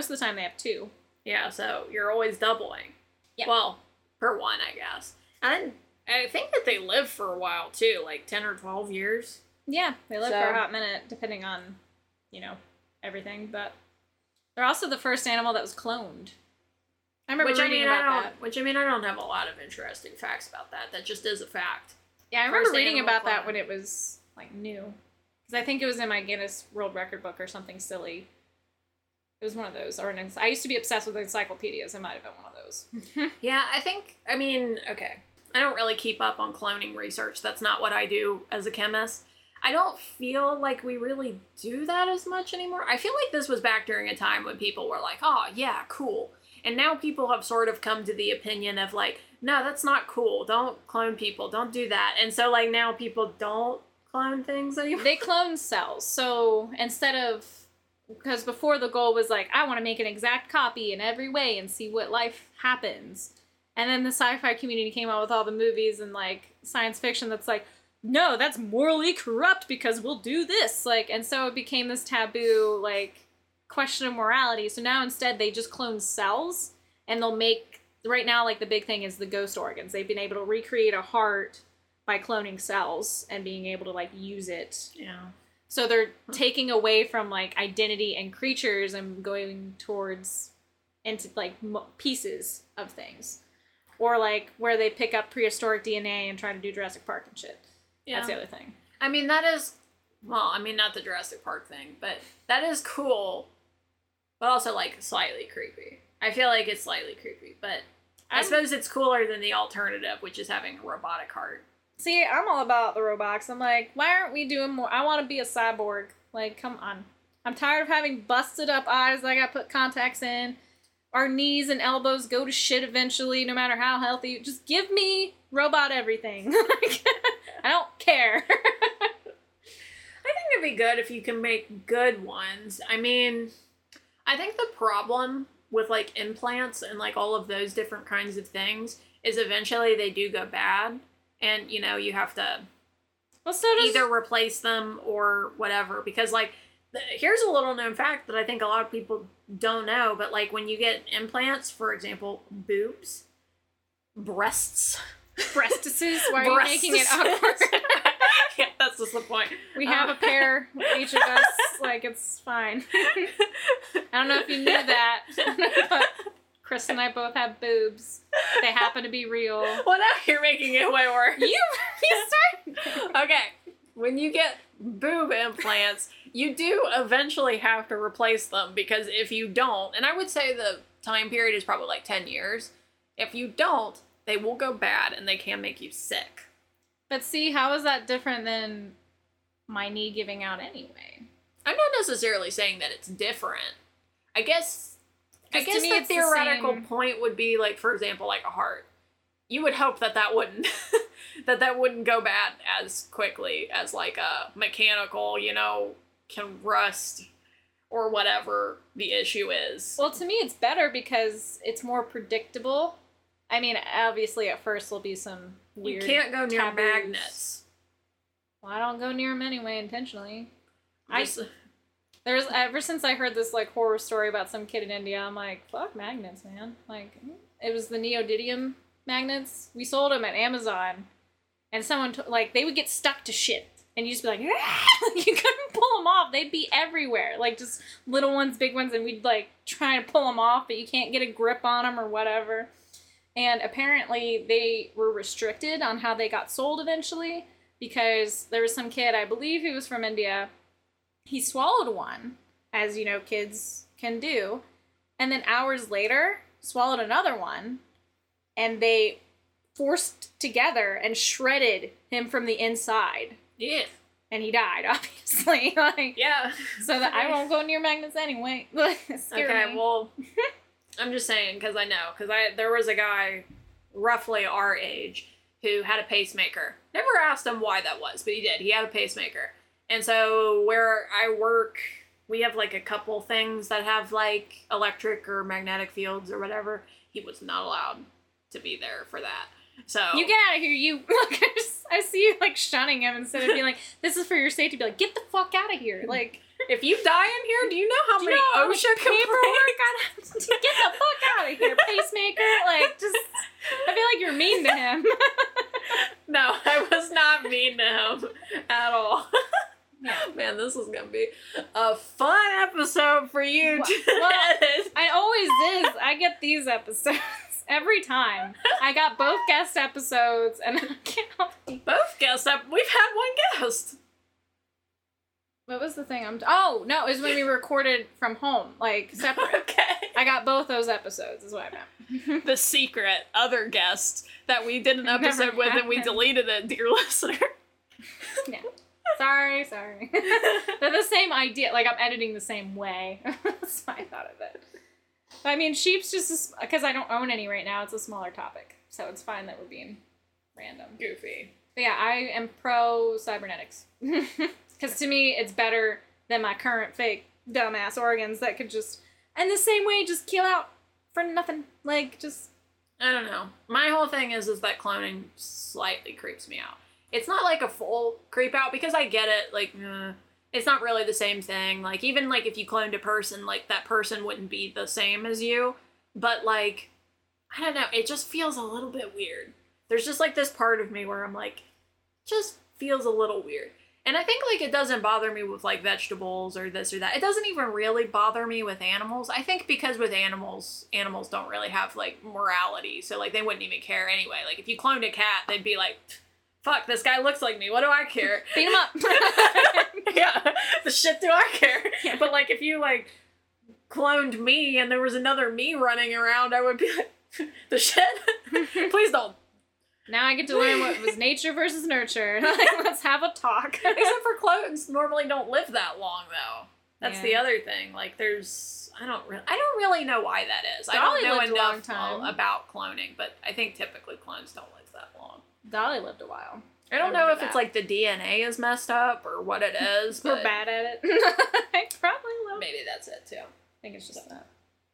the time, they have two. Yeah, so you're always doubling. Yeah. Well, per one, I guess. And I think that they live for a while, too, like 10 or 12 years. Yeah, they live for a hot minute, depending on, you know, everything. But they're also the first animal that was cloned. I remember reading about that. Which, I mean, I don't have a lot of interesting facts about that. That just is a fact. Yeah, I remember reading about that when it was... like, new. Because I think it was in my Guinness World Record book or something silly. It was one of those. Or I used to be obsessed with encyclopedias. It might have been one of those. Yeah, okay. I don't really keep up on cloning research. That's not what I do as a chemist. I don't feel like we really do that as much anymore. I feel like this was back during a time when people were like, oh, yeah, cool. And now people have sort of come to the opinion of, like, no, that's not cool. Don't clone people. Don't do that. And so, like, now people don't clone things anymore. They clone cells. So instead of, because before the goal was like, I want to make an exact copy in every way and see what life happens. And then the sci-fi community came out with all the movies and, like, science fiction that's like, no, that's morally corrupt because we'll do this. Like, and so it became this taboo, like, question of morality. So now instead they just clone cells, and they'll make, right now, like, the big thing is the ghost organs. They've been able to recreate a heart by cloning cells and being able to, like, use it. Yeah. So they're taking away from, like, identity and creatures and going towards into, like, pieces of things. Or, like, where they pick up prehistoric DNA and try to do Jurassic Park and shit. Yeah. That's the other thing. I mean, that is... Well, I mean, not the Jurassic Park thing, but that is cool. But also, like, slightly creepy. I feel like it's slightly creepy, but I suppose it's cooler than the alternative, which is having a robotic heart. See, I'm all about the robots. I'm like, why aren't we doing more? I want to be a cyborg. Like, come on. I'm tired of having busted up eyes that I got to put contacts in. Our knees and elbows go to shit eventually, no matter how healthy. Just give me robot everything. I don't care. I think it'd be good if you can make good ones. I mean, I think the problem with, like, implants and, like, all of those different kinds of things is eventually they do go bad. And, you know, you have to either replace them or whatever. Because, like, here's a little known fact that I think a lot of people don't know. But, like, when you get implants, for example, boobs, breasts. Breastises? Why are you making it awkward? Yeah, that's just the point. We have a pair, each of us. Like, it's fine. I don't know if you knew that. But Chris and I both have boobs. They happen to be real. Well, now you're making it way worse. You started. Okay. when you get boob implants, you do eventually have to replace them, because if you don't, and I would say the time period is probably like 10 years, if you don't, they will go bad and they can make you sick. But see, how is that different than my knee giving out anyway? I'm not necessarily saying that it's different. I guess the theoretical point would be, like, for example, like a heart. You would hope that that wouldn't go bad as quickly as, like, a mechanical, you know, can rust or whatever the issue is. Well, to me, it's better because it's more predictable. I mean, obviously, at first there'll be some weird taboos. You can't go near magnets. Well, I don't go near them anyway, intentionally. Ever since I heard this, like, horror story about some kid in India, I'm like, fuck magnets, man. Like, it was the neodymium magnets. We sold them at Amazon, and someone, they would get stuck to shit, and you just be like, you couldn't pull them off. They'd be everywhere, like, just little ones, big ones, and we'd, like, try to pull them off, but you can't get a grip on them or whatever. And apparently they were restricted on how they got sold eventually, because there was some kid, I believe he was from India, he swallowed one, as, you know, kids can do, and then hours later swallowed another one, and they forced together and shredded him from the inside. Yeah. And he died, obviously. Yeah. So that I won't go near magnets anyway. Okay, well, I'm just saying, because I know, because there was a guy roughly our age who had a pacemaker. Never asked him why that was, but he did. He had a pacemaker. And so where I work, we have, like, a couple things that have, like, electric or magnetic fields or whatever. He was not allowed to be there for that. So you get out of here, you fuckers. I see you, like, shunning him instead of being like, this is for your safety. Be like, get the fuck out of here. Like, if you die in here, do you know how many OSHA complaints? Get the fuck out of here, pacemaker. Like, just, I feel like you're mean to him. No, I was not mean to him at all. Man, this is going to be a fun episode for you to edit. I always is. I get these episodes every time. I got both guest episodes, and I can't help it. Both guest episodes? We've had one guest. What was the thing? Oh, no, it was when we recorded from home, like, separate. Okay. I got both those episodes, is what I meant. The secret other guest that we did an episode with, and we deleted it, dear listener. Yeah. Sorry. They're the same idea. Like, I'm editing the same way. That's why I thought of it. But, I mean, Sheep's just, because I don't own any right now, it's a smaller topic. So it's fine that we're being random. Goofy. But yeah, I am pro cybernetics. Because to me, it's better than my current fake dumbass organs that could just, and the same way, just keel out for nothing. Like, just, I don't know. My whole thing is that cloning slightly creeps me out. It's not like a full creep out, because I get it, like, it's not really the same thing. Like, even, like, if you cloned a person, like, that person wouldn't be the same as you. But, like, I don't know, it just feels a little bit weird. There's just, like, this part of me where I'm like, just feels a little weird. And I think, like, it doesn't bother me with, like, vegetables or this or that. It doesn't even really bother me with animals. I think because with animals don't really have, like, morality. So, like, they wouldn't even care anyway. Like, if you cloned a cat, they'd be like, fuck, this guy looks like me. What do I care? Beat him up. Yeah. The shit do I care? Yeah. But, like, if you, like, cloned me and there was another me running around, I would be like, the shit? Please don't. Now I get to learn what was nature versus nurture. Like, let's have a talk. Except for clones normally don't live that long, though. That's the other thing. Like, there's, I don't really know why that is. Dolly, I don't know enough about cloning, but I think typically clones don't live that long. Dolly lived a while. I don't know if it's like the DNA is messed up or what it is. We're bad at it. I probably will. Maybe that's it too. I think it's just that.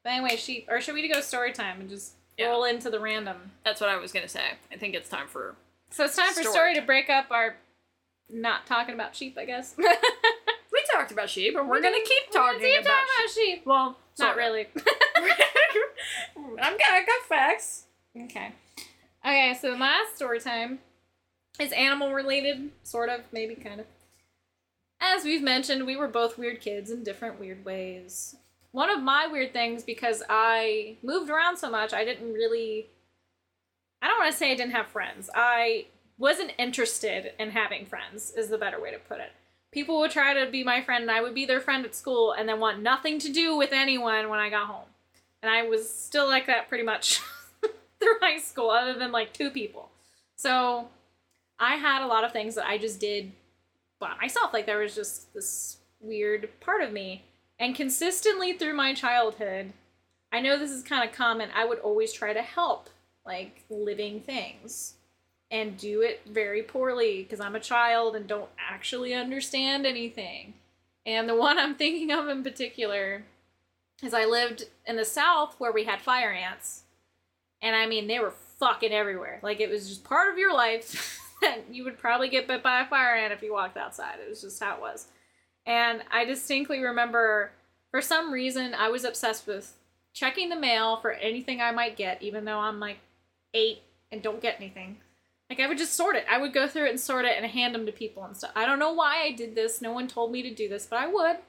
But anyway, should we go story time and just roll into the random? That's what I was gonna say. I think it's time for. So it's time for story to break up our not talking about sheep, I guess. We talked about sheep, and we're gonna keep talking about sheep. Well, not really. I got facts. Okay. Okay, so my story time is animal-related, sort of, maybe, kind of. As we've mentioned, we were both weird kids in different weird ways. One of my weird things, because I moved around so much, I didn't really, I don't want to say I didn't have friends. I wasn't interested in having friends, is the better way to put it. People would try to be my friend and I would be their friend at school and then want nothing to do with anyone when I got home. And I was still like that pretty much through high school, other than like 2 people. So I had a lot of things that I just did by myself. Like there was just this weird part of me. And consistently through my childhood, I know this is kind of common, I would always try to help like living things. And do it very poorly because I'm a child and don't actually understand anything. And the one I'm thinking of in particular is I lived in the South where we had fire ants. And I mean, they were fucking everywhere. Like it was just part of your life that you would probably get bit by a fire ant if you walked outside. It was just how it was. And I distinctly remember for some reason I was obsessed with checking the mail for anything I might get, even though I'm like 8 and don't get anything. Like, I would just sort it. I would go through it and sort it and hand them to people and stuff. I don't know why I did this. No one told me to do this, but I would.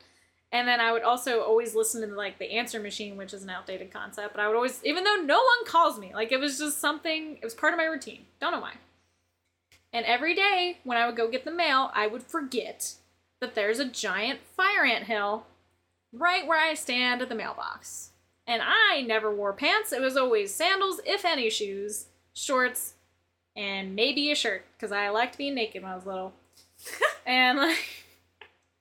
And then I would also always listen to, like, the answer machine, which is an outdated concept. But I would always, even though no one calls me, like, it was just something, it was part of my routine. Don't know why. And every day when I would go get the mail, I would forget that there's a giant fire ant hill right where I stand at the mailbox. And I never wore pants. It was always sandals, if any shoes, shorts, and maybe a shirt, because I liked being naked when I was little. And like,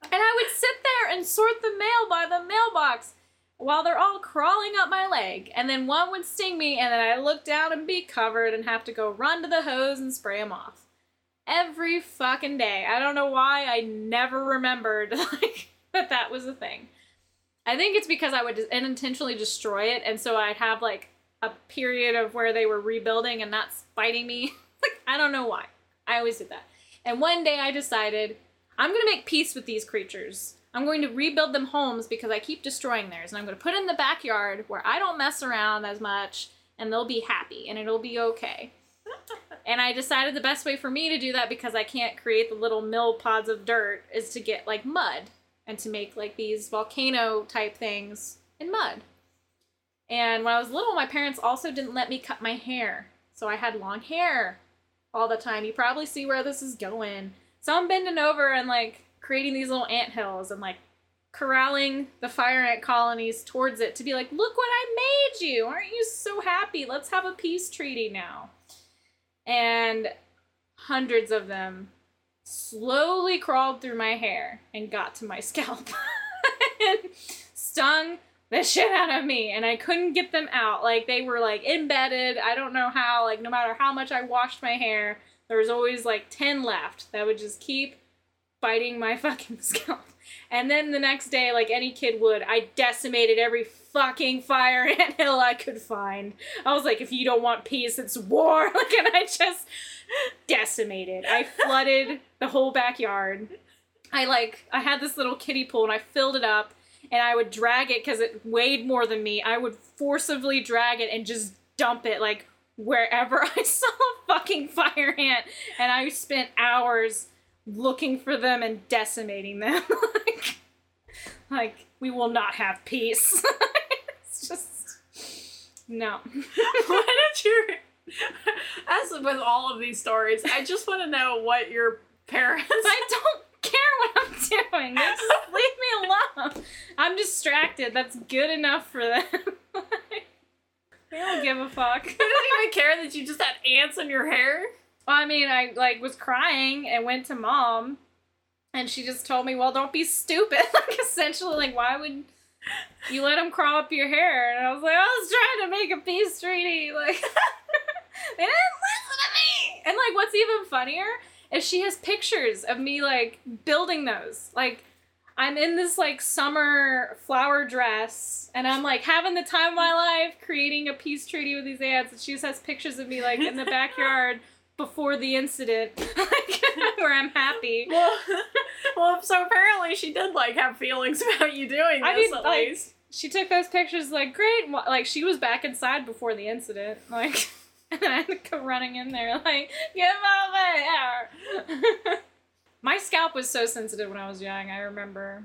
and I would sit there and sort the mail by the mailbox while they're all crawling up my leg. And then one would sting me, and then I look down and be covered and have to go run to the hose and spray them off. Every fucking day. I don't know why I never remembered like that that was a thing. I think it's because I would unintentionally destroy it, and so I'd have like a period of where they were rebuilding and not biting me. Like, I don't know why. I always did that. And one day I decided, I'm going to make peace with these creatures. I'm going to rebuild them homes because I keep destroying theirs. And I'm going to put it in the backyard where I don't mess around as much and they'll be happy and it'll be okay. And I decided the best way for me to do that, because I can't create the little mill pods of dirt, is to get like mud and to make like these volcano type things in mud. And when I was little, my parents also didn't let me cut my hair. So I had long hair all the time. You probably see where this is going. So I'm bending over and like creating these little ant hills and like corralling the fire ant colonies towards it to be like, look what I made you. Aren't you so happy? Let's have a peace treaty now. And hundreds of them slowly crawled through my hair and got to my scalp and stung the shit out of me, and I couldn't get them out. Like, they were like embedded. I don't know how. Like, no matter how much I washed my hair, there was always like 10 left that would just keep biting my fucking scalp. And then the next day, like any kid would, I decimated every fucking fire ant hill I could find. I was like, if you don't want peace, it's war. Like, and I just decimated. I flooded the whole backyard. I had this little kiddie pool and I filled it up. And I would drag it, because it weighed more than me. I would forcibly drag it and just dump it, like, wherever I saw a fucking fire ant. And I spent hours looking for them and decimating them. like, we will not have peace. It's just... No. Why don't you... As with all of these stories, I just want to know what your parents... I don't... care what I'm doing. They just leave me alone. I'm distracted. That's good enough for them. They don't give a fuck. They don't even care that you just had ants in your hair. Well, I mean, I like was crying and went to Mom, and she just told me, "Well, don't be stupid." Like, essentially, like, why would you let them crawl up your hair? And I was like, I was trying to make a peace treaty. Like, they didn't listen to me. And like, what's even funnier? And she has pictures of me, like, building those. Like, I'm in this, like, summer flower dress, and I'm, like, having the time of my life creating a peace treaty with these ants, and she just has pictures of me, like, in the backyard before the incident, like, where I'm happy. Well, so apparently she did, like, have feelings about you doing this, I mean, at like, least. She took those pictures, like, great. Like, she was back inside before the incident, like... And I had to go running in there like, get over here. My scalp was so sensitive when I was young, I remember.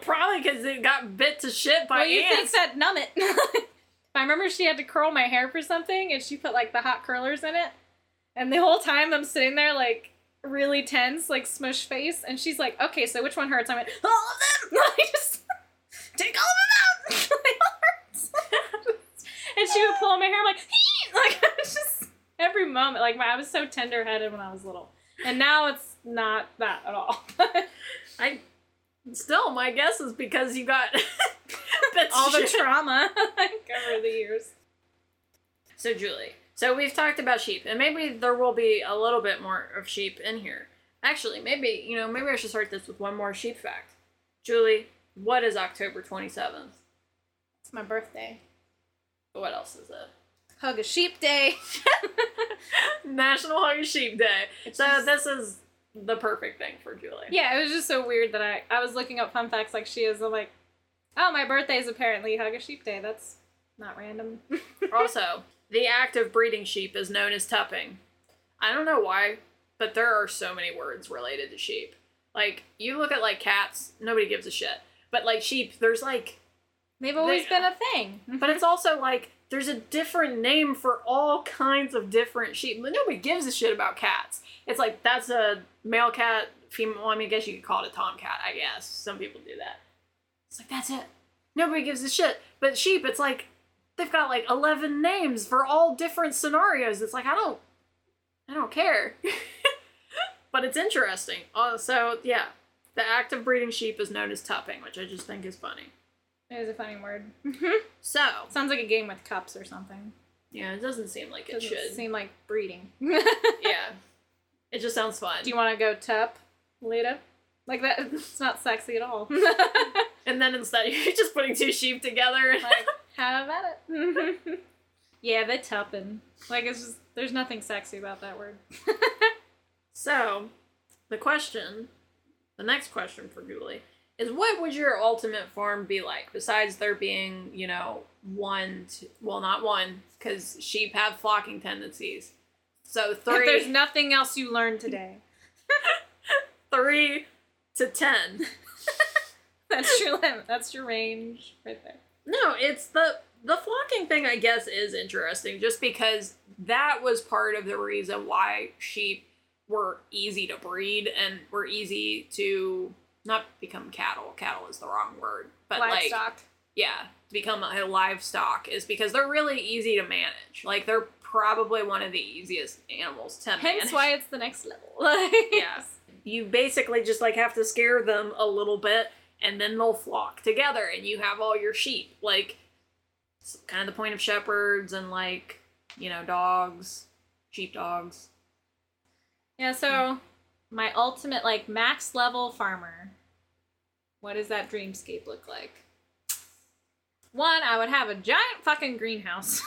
Probably because it got bit to shit by ants. Well, you think that numb it. I remember she had to curl my hair for something, and she put, like, the hot curlers in it. And the whole time I'm sitting there like really tense, like smush face, and she's like, okay, so which one hurts? I went, all of them! I just take all of them out! They all hurt. And she would pull my hair, I'm like, hee! Like, I was just, every moment, like, I was so tender-headed when I was little. And now it's not that at all. Still, my guess is because you got all the trauma over the years. So, Julie, so we've talked about sheep, and maybe there will be a little bit more of sheep in here. Actually, maybe, you know, maybe I should start this with one more sheep fact. Julie, what is October 27th? It's my birthday. What else is it? Hug a Sheep Day. National Hug a Sheep Day. It's so just, this is the perfect thing for Julie. Yeah, it was just so weird that I was looking up fun facts like she is. I'm like, oh, my birthday is apparently Hug a Sheep Day. That's not random. Also, the act of breeding sheep is known as tupping. I don't know why, but there are so many words related to sheep. Like, you look at, like, cats, nobody gives a shit. But, like, sheep, there's, like... They've always been a thing. But it's also, like... There's a different name for all kinds of different sheep. Nobody gives a shit about cats. It's like, that's a male cat, female, well, I mean, I guess you could call it a tomcat, I guess. Some people do that. It's like, that's it. Nobody gives a shit. But sheep, it's like, they've got like 11 names for all different scenarios. It's like, I don't care. But it's interesting. So, yeah, the act of breeding sheep is known as tupping, which I just think is funny. It is a funny word. So. Sounds like a game with cups or something. Yeah, it doesn't seem like it should. Doesn't seem like breeding. Yeah. It just sounds fun. Do you want to go tup later? Like that, it's not sexy at all. And then instead you're just putting two sheep together. Like, how about it? Yeah, they're tupping. Like, it's just, there's nothing sexy about that word. So, the next question for Julie is, what would your ultimate form be like? Besides there being, you know, not one, because sheep have flocking tendencies. So 3... If there's nothing else you learned today. 3 to 10. That's your limit. That's your range right there. No, it's the flocking thing, I guess, is interesting, just because that was part of the reason why sheep were easy to breed and were easy to... Not become cattle. Cattle is the wrong word. But livestock. Like, yeah, to become a livestock is because they're really easy to manage. Like, they're probably one of the easiest animals to manage. Hence why it's the next level. Yeah. You basically just, like, have to scare them a little bit, and then they'll flock together, and you have all your sheep. Like, it's kind of the point of shepherds and, like, you know, dogs, sheepdogs. Yeah, so... My ultimate, like, max level farmer. What does that dreamscape look like? One, I would have a giant fucking greenhouse.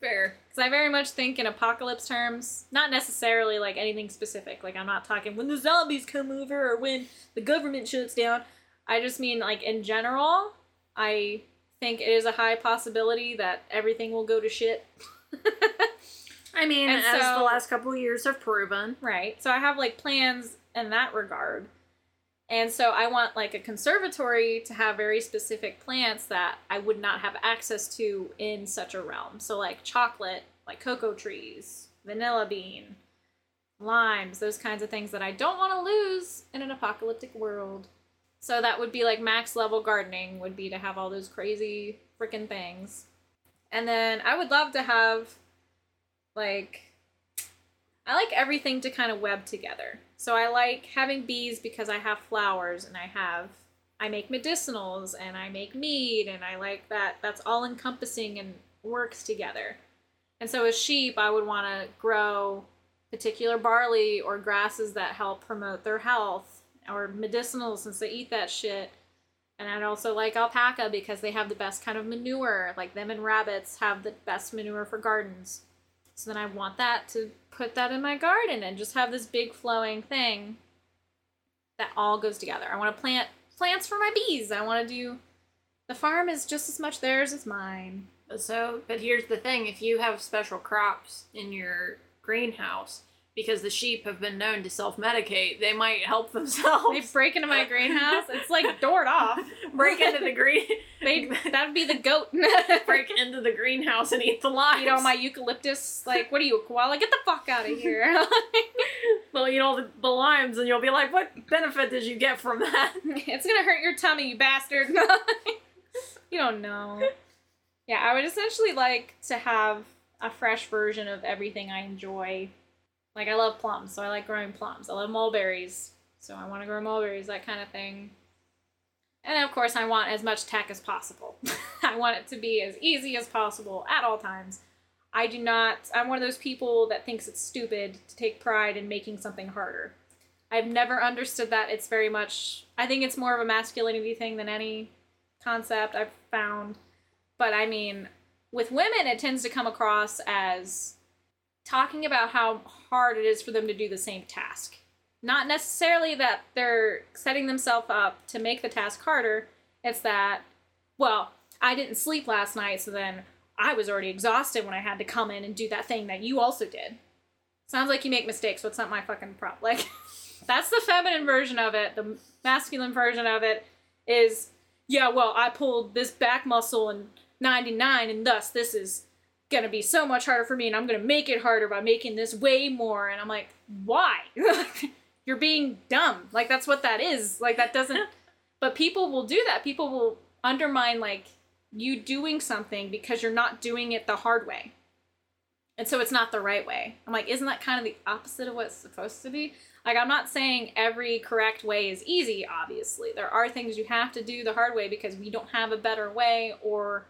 Fair. Because I very much think in apocalypse terms, not necessarily, like, anything specific. Like, I'm not talking when the zombies come over or when the government shuts down. I just mean, like, in general, I think it is a high possibility that everything will go to shit. I mean, and as so, the last couple of years have proven. Right. So I have, like, plans in that regard. And so I want, like, a conservatory to have very specific plants that I would not have access to in such a realm. So, like, chocolate, like cocoa trees, vanilla bean, limes, those kinds of things that I don't want to lose in an apocalyptic world. So that would be, like, max level gardening would be to have all those crazy freaking things. And then I would love to have... Like, I like everything to kind of web together. So I like having bees because I have flowers and I make medicinals and I make mead, and I like that. That's all encompassing and works together. And so as sheep, I would want to grow particular barley or grasses that help promote their health or medicinal since they eat that shit. And I'd also like alpaca because they have the best kind of manure. Like them and rabbits have the best manure for gardens. So then I want that to put that in my garden and just have this big flowing thing that all goes together. I want to plant plants for my bees. I want to do... The farm is just as much theirs as mine. But here's the thing. If you have special crops in your greenhouse, because the sheep have been known to self-medicate, they might help themselves. They break into my greenhouse. It's like doored off. Break into the green... That'd be the goat. Break into the greenhouse and eat the limes. Eat all my eucalyptus. Like, what are you, a koala? Get the fuck out of here. They'll eat all the limes and you'll be like, what benefit did you get from that? It's gonna hurt your tummy, you bastard. You don't know. Yeah, I would essentially like to have a fresh version of everything I enjoy. Like, I love plums, so I like growing plums. I love mulberries, so I want to grow mulberries, that kind of thing. And, of course, I want as much tech as possible. I want it to be as easy as possible at all times. I do not... I'm one of those people that thinks it's stupid to take pride in making something harder. I've never understood that. It's very much... I think it's more of a masculinity thing than any concept I've found. But, I mean, with women, it tends to come across as... talking about how hard it is for them to do the same task. Not necessarily that they're setting themselves up to make the task harder. It's that, well, I didn't sleep last night, so then I was already exhausted when I had to come in and do that thing that you also did. Sounds like you make mistakes, so it's not my fucking problem. Like, that's the feminine version of it. The masculine version of it is, yeah, well, I pulled this back muscle in 99, and thus this is... gonna be so much harder for me, and I'm gonna make it harder by making this way more. And I'm like, why? You're being dumb. Like, that's what that is. Like, that doesn't... But people will do that. People will undermine, like, you doing something because you're not doing it the hard way. And so it's not the right way. I'm like, isn't that kind of the opposite of what's supposed to be? Like, I'm not saying every correct way is easy, obviously. There are things you have to do the hard way because we don't have a better way, or...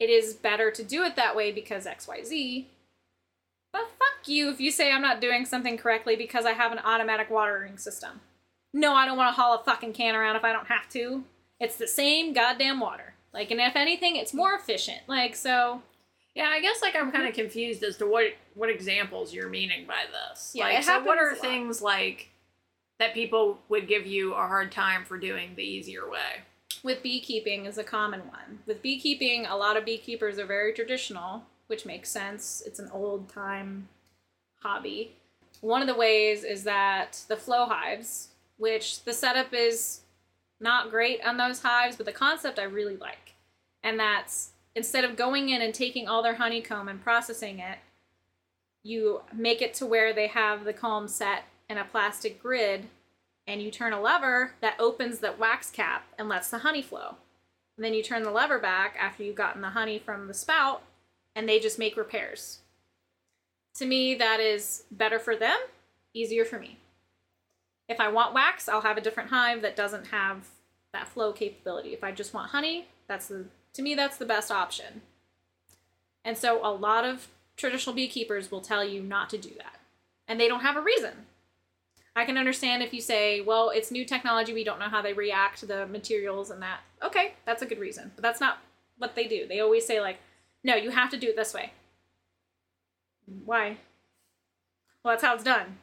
it is better to do it that way because XYZ. But fuck you if you say I'm not doing something correctly because I have an automatic watering system. No, I don't want to haul a fucking can around if I don't have to. It's the same goddamn water. Like, and if anything, it's more efficient. Like, so... yeah, I guess, like, I'm kind of confused as to what examples you're meaning by this. Yeah, like, so what are things, like, that people would give you a hard time for doing the easier way? With beekeeping is a common one. With beekeeping, a lot of beekeepers are very traditional, which makes sense. It's an old-time hobby. One of the ways is that the flow hives, which the setup is not great on those hives, but the concept I really like. And that's, instead of going in and taking all their honeycomb and processing it, you make it to where they have the comb set in a plastic grid, and you turn a lever that opens the wax cap and lets the honey flow. And then you turn the lever back after you've gotten the honey from the spout, and they just make repairs. To me, that is better for them, easier for me. If I want wax, I'll have a different hive that doesn't have that flow capability. If I just want honey, to me, that's the best option. And so a lot of traditional beekeepers will tell you not to do that. And they don't have a reason. I can understand if you say, well, it's new technology, we don't know how they react to the materials and that. Okay, that's a good reason. But that's not what they do. They always say, like, no, you have to do it this way. Why? Well, that's how it's done.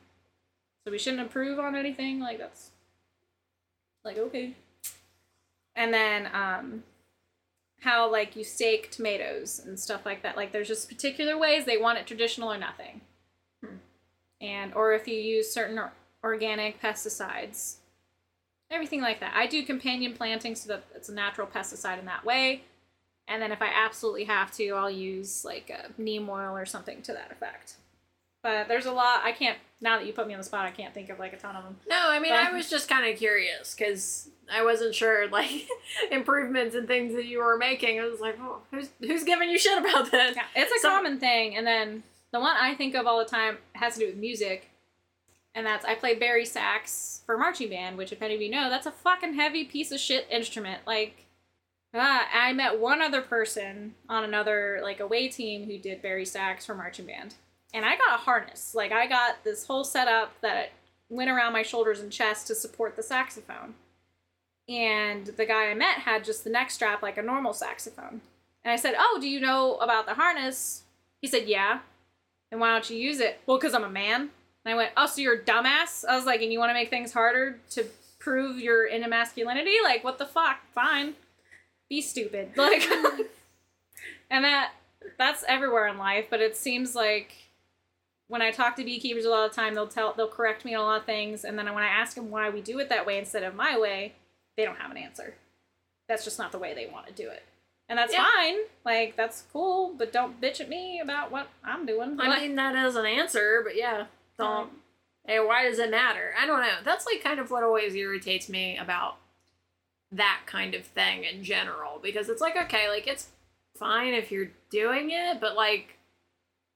So we shouldn't improve on anything? Like, that's... like, okay. And then, how, like, you stake tomatoes and stuff like that. Like, there's just particular ways they want it traditional or nothing. And, or if you use certain... organic pesticides, everything like that. I do companion planting so that it's a natural pesticide in that way. And then if I absolutely have to, I'll use like a neem oil or something to that effect. But there's a lot, I can't, now that you put me on the spot, I can't think of like a ton of them. No, I mean, but I was just kind of curious because I wasn't sure, like, improvements and things that you were making. I was like, oh, who's giving you shit about this? Yeah, it's a common thing. And then the one I think of all the time has to do with music. And that's, I play Barry sax for marching band, which if any of you know, that's a fucking heavy piece of shit instrument. Like, I met one other person on another, like, away team who did Barry sax for marching band. And I got a harness. Like, I got this whole setup that went around my shoulders and chest to support the saxophone. And the guy I met had just the neck strap like a normal saxophone. And I said, oh, do you know about the harness? He said, yeah. And why don't you use it? Well, because I'm a man. And I went, oh, so you're a dumbass? I was like, and you want to make things harder to prove you're into masculinity? Like, what the fuck? Fine. Be stupid. Like, and that's everywhere in life, but it seems like when I talk to beekeepers a lot of the time, they'll correct me on a lot of things, and then when I ask them why we do it that way instead of my way, they don't have an answer. That's just not the way they want to do it. And that's fine. Like, that's cool, but don't bitch at me about what I'm doing. I mean, that is an answer, but yeah. Don't. Hey, why does it matter? I don't know. That's, like, kind of what always irritates me about that kind of thing in general. Because it's like, okay, like, it's fine if you're doing it, but, like,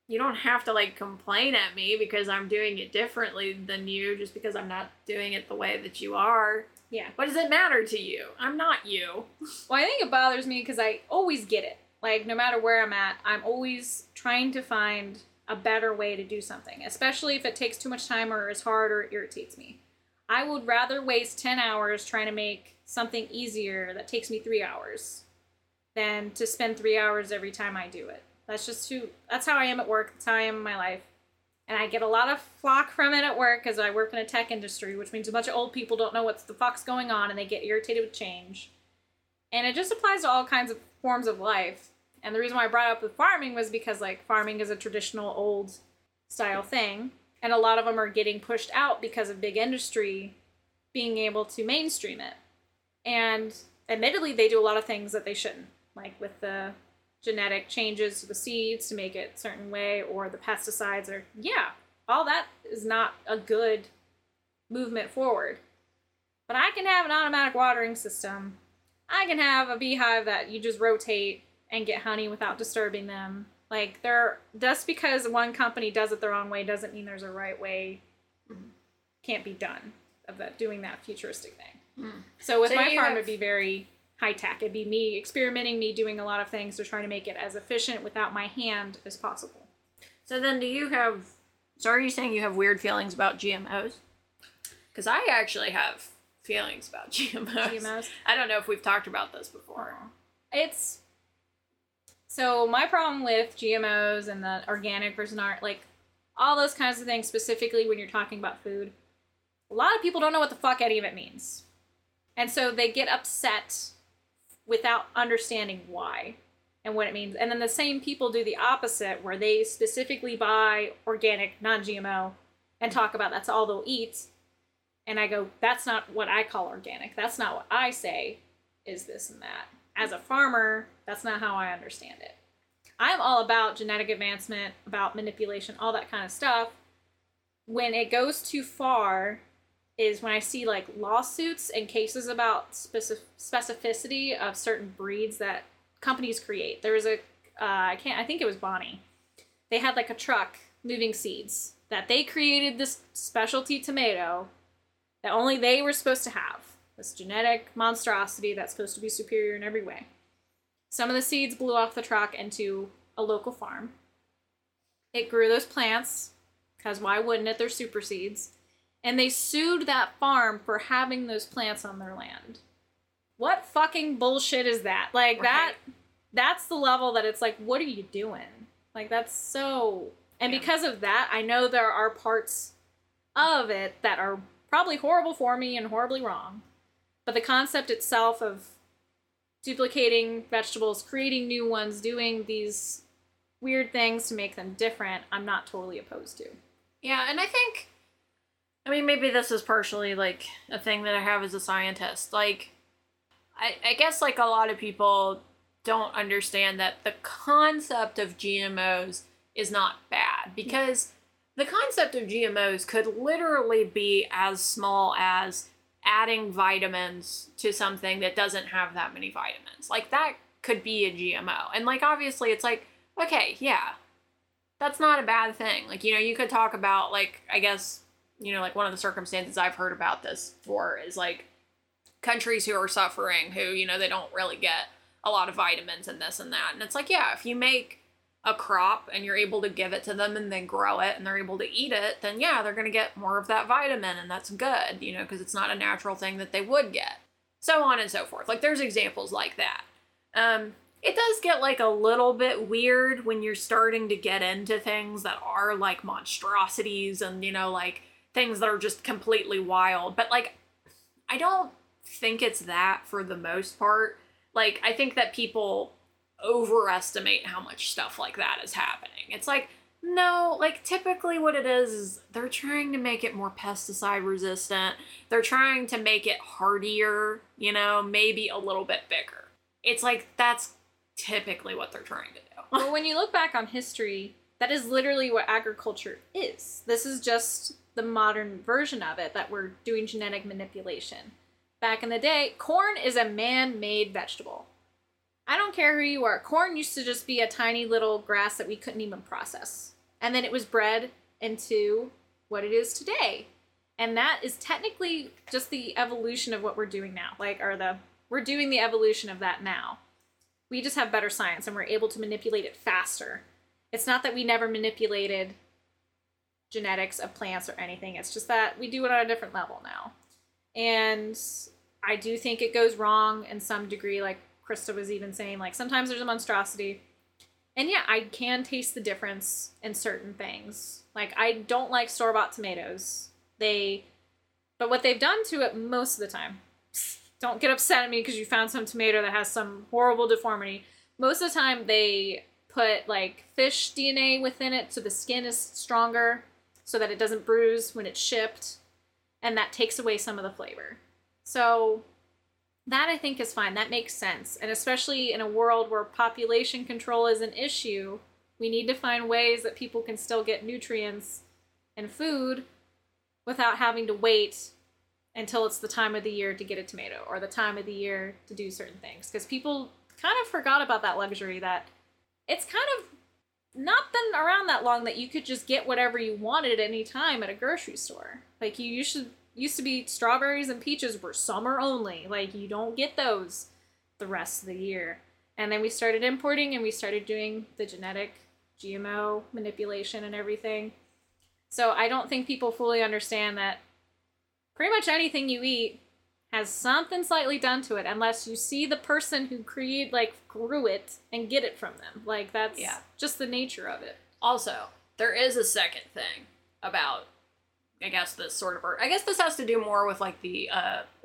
you don't have to, like, complain at me because I'm doing it differently than you just because I'm not doing it the way that you are. Yeah. What does it matter to you? I'm not you. Well, I think it bothers me because I always get it. Like, no matter where I'm at, I'm always trying to find a better way to do something, especially if it takes too much time or is hard or irritates me. I would rather waste 10 hours trying to make something easier that takes me 3 hours than to spend 3 hours every time I do it. That's just too, that's how I am at work. That's how I am in my life. And I get a lot of flock from it at work because I work in a tech industry, which means a bunch of old people don't know what the fuck's going on and they get irritated with change. And it just applies to all kinds of forms of life. And the reason why I brought up the farming was because, like, farming is a traditional old style thing. And a lot of them are getting pushed out because of big industry being able to mainstream it. And admittedly, they do a lot of things that they shouldn't, like with the genetic changes to the seeds to make it a certain way, or the pesticides, or all that is not a good movement forward. But I can have an automatic watering system. I can have a beehive that you just rotate and get honey without disturbing them. Like, they're, just because one company does it the wrong way doesn't mean there's a right way. Can't be done of that, doing that futuristic thing. So with my farm, it'd be very high tech. It'd be me experimenting, me doing a lot of things to try to make it as efficient without my hand as possible. So then do you have, so are you saying you have weird feelings about GMOs? Because I actually have feelings about GMOs. I don't know if we've talked about this before. It's, so my problem with GMOs and the organic versus not, like all those kinds of things, specifically when you're talking about food, a lot of people don't know what the fuck any of it means. And so they get upset without understanding why and what it means. And then the same people do the opposite, where they specifically buy organic, non-GMO, and talk about that's all they'll eat. And I go, that's not what I call organic. That's not what I say is this and that. As a farmer, that's not how I understand it. I'm all about genetic advancement, about manipulation, all that kind of stuff. When it goes too far is when I see, like, lawsuits and cases about specificity of certain breeds that companies create. There was a, I think it was Bonnie. They had, like, a truck moving seeds that they created this specialty tomato that only they were supposed to have. This genetic monstrosity that's supposed to be superior in every way. Some of the seeds blew off the truck into a local farm. It grew those plants, because why wouldn't it? They're super seeds. And they sued that farm for having those plants on their land. What fucking bullshit is that? Like, that's the level that it's like, what are you doing? Like, that's so... And because of that, I know there are parts of it that are probably horrible for me and horribly wrong. But the concept itself of duplicating vegetables, creating new ones, doing these weird things to make them different, I'm not totally opposed to. Yeah, and I think... I mean, maybe this is partially, like, a thing that I have as a scientist. Like, I guess, like, a lot of people don't understand that the concept of GMOs is not bad. Because the concept of GMOs could literally be as small as adding vitamins to something that doesn't have that many vitamins. Like, that could be a GMO. And, like, obviously, it's like, okay, yeah, that's not a bad thing. Like, you know, you could talk about, like, I guess... You know, like, one of the circumstances I've heard about this for is, like, countries who are suffering, who, you know, they don't really get a lot of vitamins and this and that. And it's like, yeah, if you make a crop and you're able to give it to them and they grow it and they're able to eat it, then, yeah, they're going to get more of that vitamin. And that's good, you know, because it's not a natural thing that they would get. So on and so forth. Like, there's examples like that. It does get, like, a little bit weird when you're starting to get into things that are, like, monstrosities and, you know, like... things that are just completely wild. But, like, I don't think it's that for the most part. Like, I think that people overestimate how much stuff like that is happening. It's like, No, like typically what it is they're trying to make it more pesticide resistant. They're trying to make it hardier, you know, maybe a little bit bigger. It's like that's typically what they're trying to do. Well, when you look back on history, that is literally what agriculture is. This is just the modern version of it that we're doing genetic manipulation. Back in the day, corn is a man-made vegetable. I don't care who you are. Corn used to just be a tiny little grass that we couldn't even process. And then it was bred into what it is today. And that is technically just the evolution of what we're doing now. Like, we're doing the evolution of that now. We just have better science and we're able to manipulate it faster. It's not that we never manipulated genetics of plants or anything. It's just that we do it on a different level now. And I do think it goes wrong in some degree, like Krista was even saying, like sometimes there's a monstrosity. And yeah, I can taste the difference in certain things. Like I don't like store-bought tomatoes. But what they've done to it most of the time, don't get upset at me because you found some tomato that has some horrible deformity. Most of the time they put like fish DNA within it so the skin is stronger so that it doesn't bruise when it's shipped. And that takes away some of the flavor. So that I think is fine. That makes sense. And especially in a world where population control is an issue, we need to find ways that people can still get nutrients and food without having to wait until it's the time of the year to get a tomato or the time of the year to do certain things. Because people kind of forgot about that luxury that it's kind of not been around that long that you could just get whatever you wanted at any time at a grocery store. Like you used to be strawberries and peaches were summer only. Like you don't get those the rest of the year. And then we started importing and we started doing the genetic GMO manipulation and everything. So I don't think people fully understand that pretty much anything you eat has something slightly done to it unless you see the person who grew it and get it from them. Like that's just the nature of it. Also, there is a second thing about, I guess, this sort of, or I guess this has to do more with like the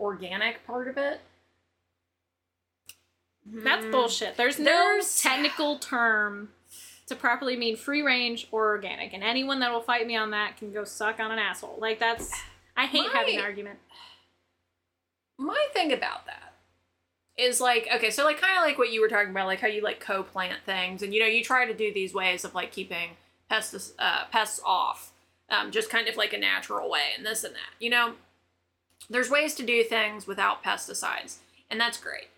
organic part of it. That's bullshit. There's no technical term to properly mean free range or organic. And anyone that will fight me on that can go suck on an asshole. Like that's, I hate having an argument. My thing about that is like, okay, so like kind of like what you were talking about, like how you like co-plant things and, you know, you try to do these ways of like keeping pests off, just kind of like a natural way and this and that, you know, there's ways to do things without pesticides and that's great.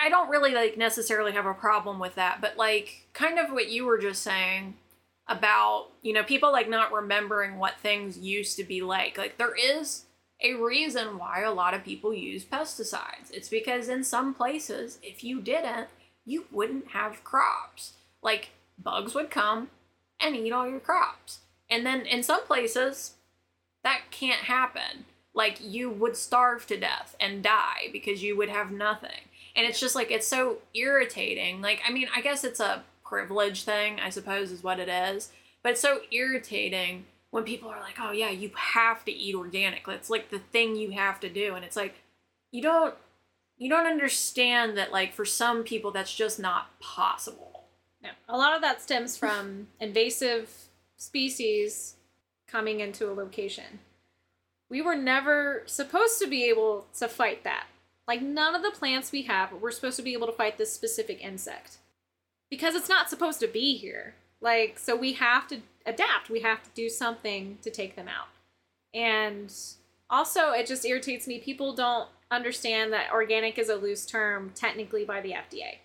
I don't really like necessarily have a problem with that, but like kind of what you were just saying about, you know, people like not remembering what things used to be like there is a reason why a lot of people use pesticides. It's because in some places, if you didn't, you wouldn't have crops. Like bugs would come and eat all your crops. And then in some places that can't happen. Like you would starve to death and die because you would have nothing. And it's just like, it's so irritating. Like, I mean, I guess it's a privilege thing, I suppose is what it is, but it's so irritating when people are like, oh yeah, you have to eat organic. That's like the thing you have to do. And it's like, you don't understand that like for some people that's just not possible. No. A lot of that stems from invasive species coming into a location. We were never supposed to be able to fight that. Like none of the plants we have, we're supposed to be able to fight this specific insect because it's not supposed to be here. Like, so we have to adapt. We have to do something to take them out. And also it just irritates me. People don't understand that organic is a loose term technically by the FDA.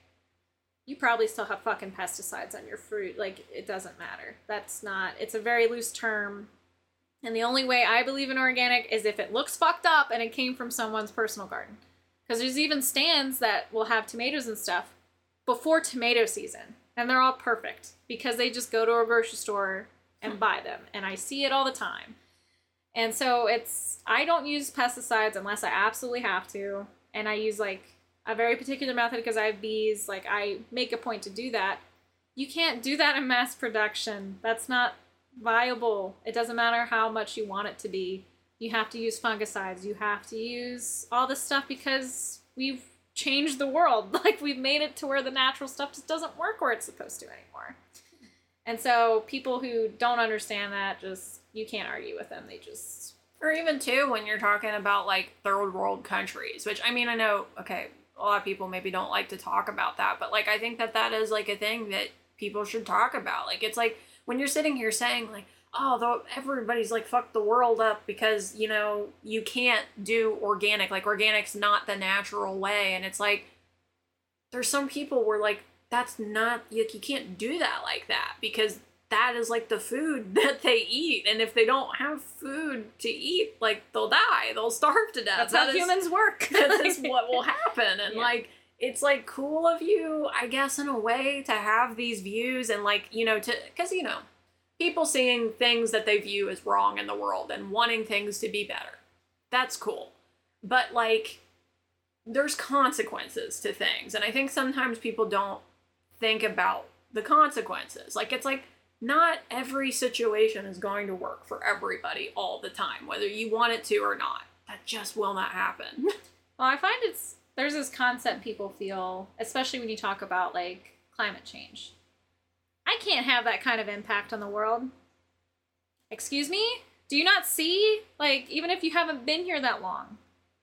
You probably still have fucking pesticides on your fruit. Like it doesn't matter. It's a very loose term. And the only way I believe in organic is if it looks fucked up and it came from someone's personal garden. Because there's even stands that will have tomatoes and stuff before tomato season. And they're all perfect because they just go to a grocery store and buy them. And I see it all the time. And so I don't use pesticides unless I absolutely have to. And I use like a very particular method because I have bees. Like I make a point to do that. You can't do that in mass production. That's not viable. It doesn't matter how much you want it to be. You have to use fungicides. You have to use all this stuff because we've changed the world. Like we've made it to where the natural stuff just doesn't work where it's supposed to anymore. And so people who don't understand that, just, you can't argue with them. They just... Or even, too, when you're talking about, like, third world countries, which, I mean, I know, okay, a lot of people maybe don't like to talk about that, but, like, I think that that is, like, a thing that people should talk about. Like, it's like, when you're sitting here saying, like, oh, though everybody's, like, fuck the world up because, you know, you can't do organic. Like, organic's not the natural way. And it's like, there's some people where, like, that's not, like, you can't do that like that because... that is, like, the food that they eat. And if they don't have food to eat, like, they'll die. They'll starve to death. That's how humans work. That is what will happen. And, yeah. Like, it's, like, cool of you, I guess, in a way, to have these views and, like, you know, to... Because, you know, people seeing things that they view as wrong in the world and wanting things to be better. That's cool. But, like, there's consequences to things. And I think sometimes people don't think about the consequences. Like, it's, like... Not every situation is going to work for everybody all the time, whether you want it to or not. That just will not happen. Well, I find it's, there's this concept people feel, especially when you talk about, like, climate change. I can't have that kind of impact on the world. Excuse me? Do you not see? Like, even if you haven't been here that long,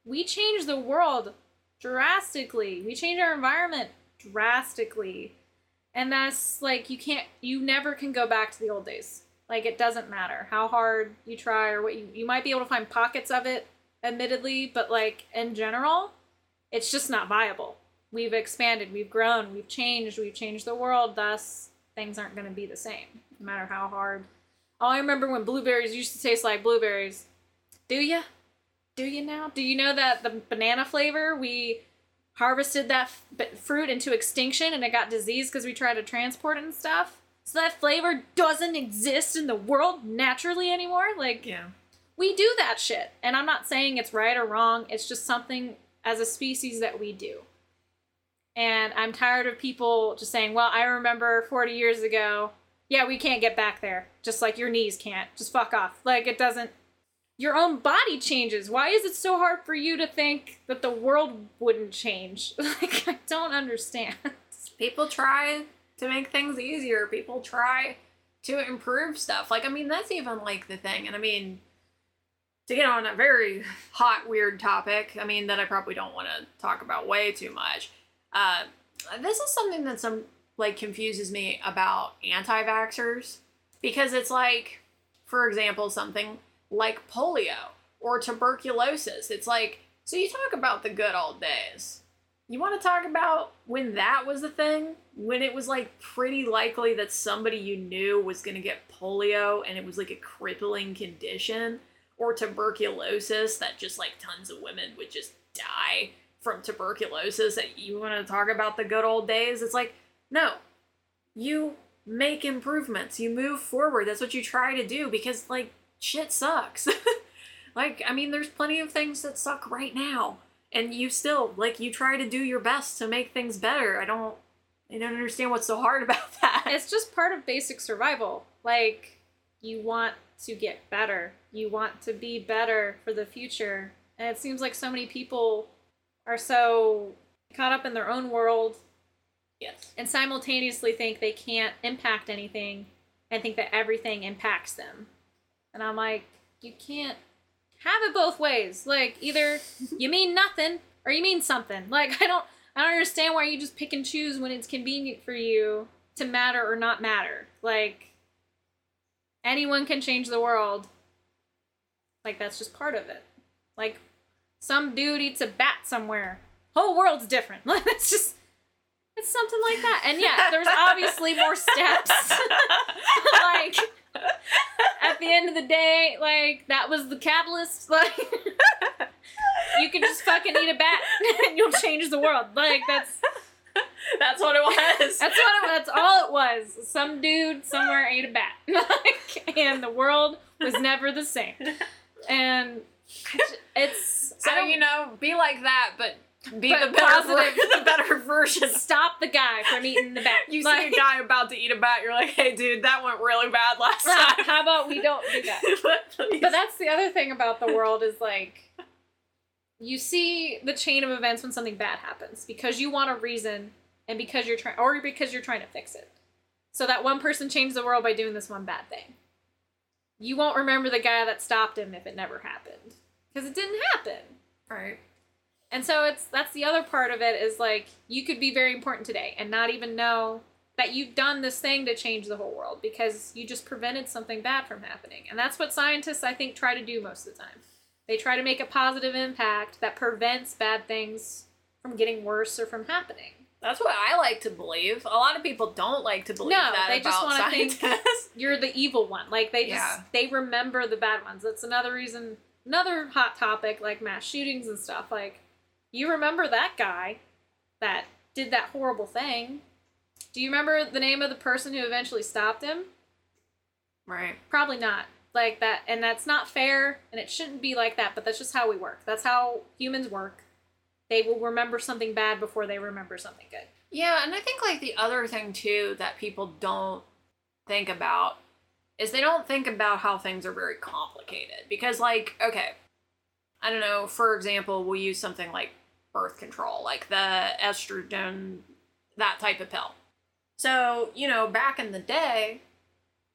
we change the world drastically. We change our environment drastically. And that's, like, you never can go back to the old days. Like, it doesn't matter how hard you try or what you might be able to find pockets of it, admittedly, but, like, in general, it's just not viable. We've expanded, we've grown, we've changed the world, thus things aren't going to be the same, no matter how hard. Oh, I remember when blueberries used to taste like blueberries. Do ya? Do you now? Do you know that the banana flavor, we... harvested that fruit into extinction and it got diseased because we tried to transport it and stuff. So that flavor doesn't exist in the world naturally anymore. Like, yeah. We do that shit. And I'm not saying it's right or wrong. It's just something as a species that we do. And I'm tired of people just saying, well, I remember 40 years ago. Yeah, we can't get back there. Just like your knees can't. Just fuck off. Like, it doesn't. Your own body changes. Why is it so hard for you to think that the world wouldn't change? Like, I don't understand. People try to make things easier. People try to improve stuff. Like, I mean, that's even, like, the thing. And, I mean, to get on a very hot, weird topic, I mean, that I probably don't want to talk about way too much. This is something that, confuses me about anti-vaxxers. Because it's, like, for example, something... like polio or tuberculosis. It's like, so you talk about the good old days. You want to talk about when that was a thing? When it was, like, pretty likely that somebody you knew was going to get polio and it was, like, a crippling condition? Or tuberculosis, that just, like, tons of women would just die from tuberculosis. That you want to talk about the good old days? It's like, no. You make improvements. You move forward. That's what you try to do because, like, shit sucks. Like, I mean, there's plenty of things that suck right now. And you still, like, you try to do your best to make things better. I don't understand what's so hard about that. It's just part of basic survival. Like, you want to get better. You want to be better for the future. And it seems like so many people are so caught up in their own world. Yes. And simultaneously think they can't impact anything and think that everything impacts them. And I'm like, you can't have it both ways. Like, either you mean nothing or you mean something. Like, I don't understand why you just pick and choose when it's convenient for you to matter or not matter. Like, anyone can change the world. Like, that's just part of it. Like, some dude eats a bat somewhere. Whole world's different. Like, it's something like that. And yeah, there's obviously more steps. Like... at the end of the day, like, that was the catalyst. Like, you can just fucking eat a bat and you'll change the world. Like, that's what it was. That's all it was. Some dude somewhere ate a bat. Like, and the world was never the same. And it's... So, you know, be like that, but the positive, the better version. Stop the guy from eating the bat. You see, like, a guy about to eat a bat, you're like, hey, dude, that went really bad last time. How about we don't do that? But that's the other thing about the world is, like, you see the chain of events when something bad happens because you want a reason and because you're trying to fix it. So that one person changed the world by doing this one bad thing. You won't remember the guy that stopped him if it never happened. Because it didn't happen. Right. And so that's the other part of it is, like, you could be very important today and not even know that you've done this thing to change the whole world because you just prevented something bad from happening. And that's what scientists, I think, try to do most of the time. They try to make a positive impact that prevents bad things from getting worse or from happening. That's what I like to believe. A lot of people don't like to believe that they about just scientists. Think you're the evil one. Like, they just, they remember the bad ones. That's another reason... Another hot topic, like mass shootings and stuff, like, you remember that guy that did that horrible thing. Do you remember the name of the person who eventually stopped him? Right. Probably not. Like that, and that's not fair, and it shouldn't be like that, but that's just how we work. That's how humans work. They will remember something bad before they remember something good. Yeah, and I think, like, the other thing, too, that people don't think about is they don't think about how things are very complicated. Because, like, okay, I don't know, for example, we'll use something like birth control, like the estrogen, that type of pill. So, you know, back in the day,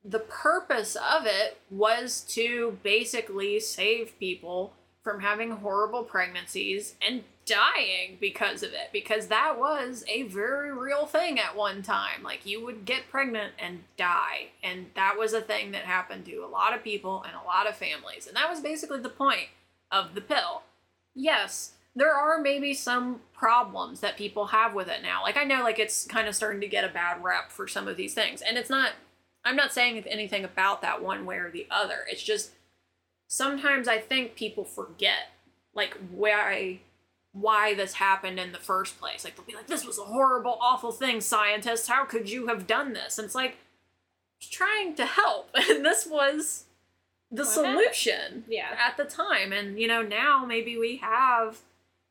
the purpose of it was to basically save people from having horrible pregnancies and dying because of it. Because that was a very real thing at one time. Like, you would get pregnant and die. And that was a thing that happened to a lot of people and a lot of families. And that was basically the point of the pill. Yes, there are maybe some problems that people have with it now. Like, I know, like, it's kind of starting to get a bad rep for some of these things. And it's not, I'm not saying anything about that one way or the other. It's just, sometimes I think people forget, like, why this happened in the first place. Like, they'll be like, this was a horrible, awful thing, scientists. How could you have done this? And it's like, trying to help. And this was the solution at the time. And, you know, now maybe we have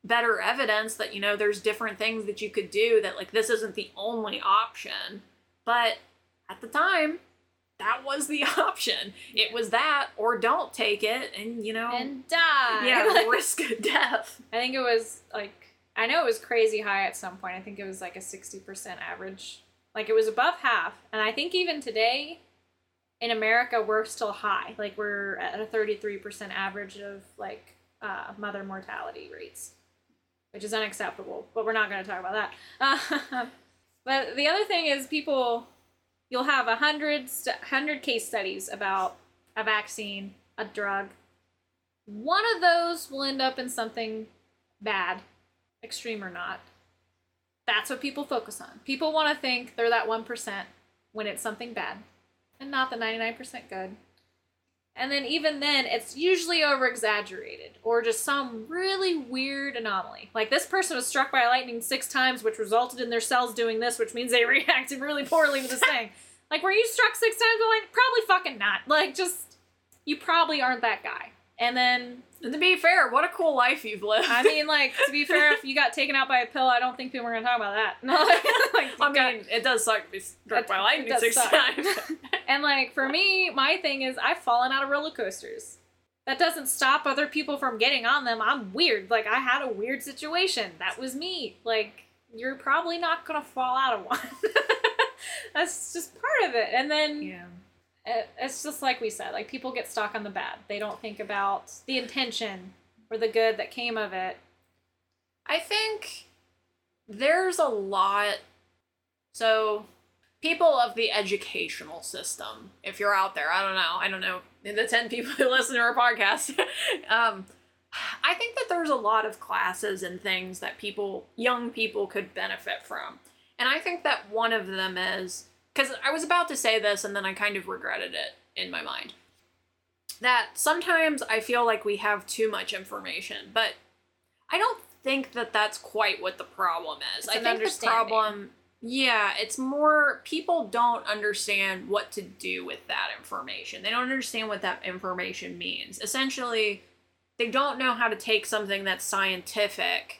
better evidence that, you know, there's different things that you could do that, like, this isn't the only option. But at the time, that was the option. It was that, or don't take it, and, you know... And die! Yeah, like, risk of death. I think it was, like... I know it was crazy high at some point. I think it was, like, a 60% average. Like, it was above half. And I think even today, in America, we're still high. Like, we're at a 33% average of, like, mother mortality rates. Which is unacceptable. But we're not going to talk about that. But the other thing is people... You'll have 100 case studies about a vaccine, a drug. One of those will end up in something bad, extreme or not. That's what people focus on. People want to think they're that 1% when it's something bad and not the 99% good. And then even then, it's usually over-exaggerated or just some really weird anomaly. Like, this person was struck by lightning 6 times, which resulted in their cells doing this, which means they reacted really poorly to this thing. Like, were you struck 6 times by lightning? Probably fucking not. Like, just, you probably aren't that guy. And then... And to be fair, what a cool life you've lived. I mean, like, to be fair, if you got taken out by a pill, I don't think people are going to talk about that. No, I mean, it does suck to be struck by lightning 6 times. And, like, for me, my thing is I've fallen out of roller coasters. That doesn't stop other people from getting on them. I'm weird. Like, I had a weird situation. That was me. Like, you're probably not going to fall out of one. That's just part of it. And then... Yeah. It's just like we said, like, people get stuck on the bad. They don't think about the intention or the good that came of it. I think there's a lot. So people of the educational system, if you're out there, I don't know, the 10 people who listen to our podcast, I think that there's a lot of classes and things that young people could benefit from. And I think that one of them is, because I was about to say this and then I kind of regretted it in my mind, that sometimes I feel like we have too much information, but I don't think that that's quite what the problem is. I think the problem, it's more people don't understand what to do with that information. They don't understand what that information means. Essentially, they don't know how to take something that's scientific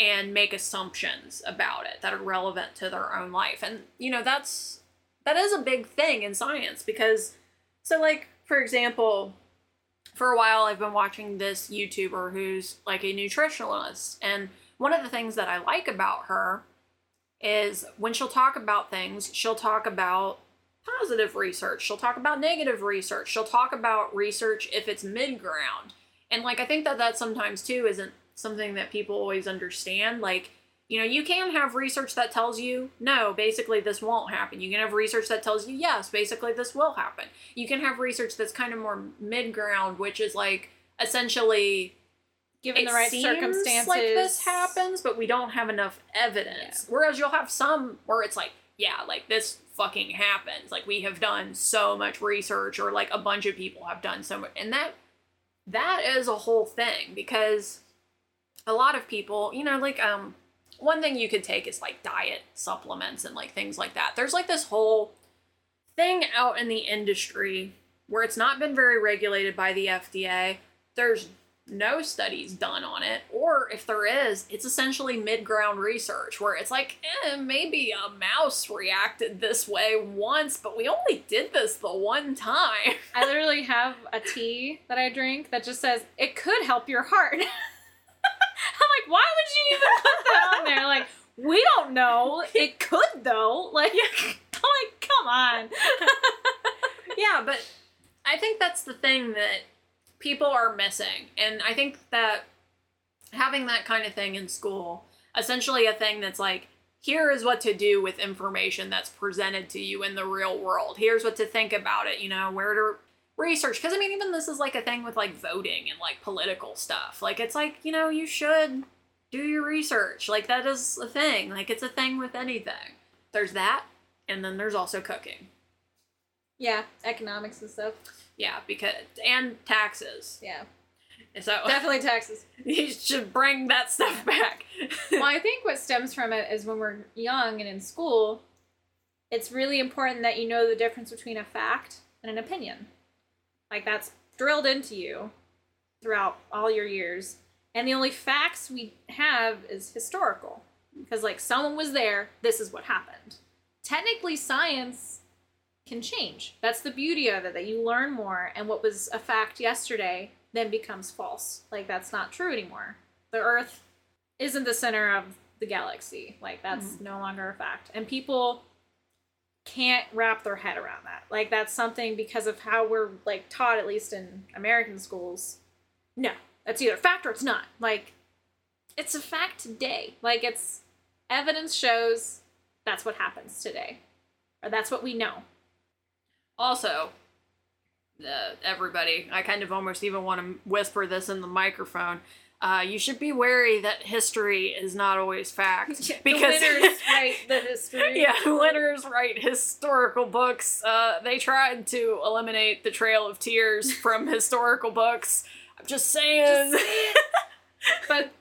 and make assumptions about it that are relevant to their own life. And, you know, that is a big thing in science because, so, like, for example, for a while I've been watching this YouTuber who's, like, a nutritionalist. And one of the things that I like about her is when she'll talk about things, she'll talk about positive research, she'll talk about negative research, she'll talk about research if it's mid-ground. And, like, I think that that sometimes, too, isn't something that people always understand. Like, you know, you can have research that tells you, no, basically this won't happen. You can have research that tells you, yes, basically this will happen. You can have research that's kind of more mid-ground, which is, like, essentially, given the right circumstances, it seems like this happens, but we don't have enough evidence. Yeah. Whereas you'll have some where it's like, yeah, like, this fucking happens. Like, we have done so much research, or, like, a bunch of people have done so much. And that is a whole thing, because a lot of people, you know, like, one thing you could take is, like, diet supplements and, like, things like that. There's, like, this whole thing out in the industry where it's not been very regulated by the FDA. There's no studies done on it, or if there is, it's essentially mid-ground research where it's like, maybe a mouse reacted this way once, but we only did this the one time. I literally have a tea that I drink that just says, it could help your heart. I'm like, why would you even put that on there? Like, we don't know. It could, though. Like, I'm like, come on. Yeah, but I think that's the thing that people are missing. And I think that having that kind of thing in school, essentially a thing that's like, here is what to do with information that's presented to you in the real world. Here's what to think about it, you know, where to research. Because, I mean, even this is like a thing with like voting and like political stuff. Like, it's like, you know, you should do your research. Like, that is a thing. Like, it's a thing with anything. There's that. And then there's also cooking. Yeah, economics and stuff. Yeah, because, and taxes. Yeah. So definitely taxes. You should bring that stuff back. Well, I think what stems from it is when we're young and in school, it's really important that you know the difference between a fact and an opinion. Like, that's drilled into you throughout all your years. And the only facts we have is historical. Because, like, someone was there, this is what happened. Technically, science can change. That's the beauty of it, that you learn more, and what was a fact yesterday then becomes false. Like, that's not true anymore. The Earth isn't the center of the galaxy. Like, that's no longer a fact. And people can't wrap their head around that. Like, that's something, because of how we're, like, taught, at least in American schools, no, that's either a fact or it's not. Like, it's a fact today. Like, it's, evidence shows that's what happens today. Or that's what we know. Also, everybody, I kind of almost even want to whisper this in the microphone. You should be wary that history is not always fact. Because the winners write the history. Yeah, winners write historical books. They tried to eliminate the Trail of Tears from historical books. I'm just saying. But,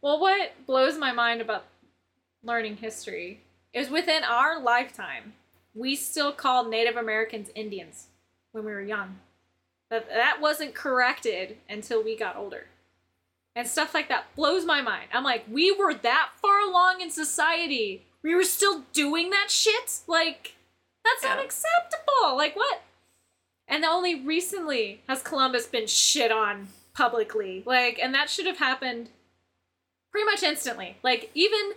well, what blows my mind about learning history is within our lifetime, we still called Native Americans Indians when we were young. But that wasn't corrected until we got older. And stuff like that blows my mind. I'm like, we were that far along in society. We were still doing that shit? Like, that's unacceptable. Like, what? And only recently has Columbus been shit on publicly. Like, and that should have happened pretty much instantly. Like, even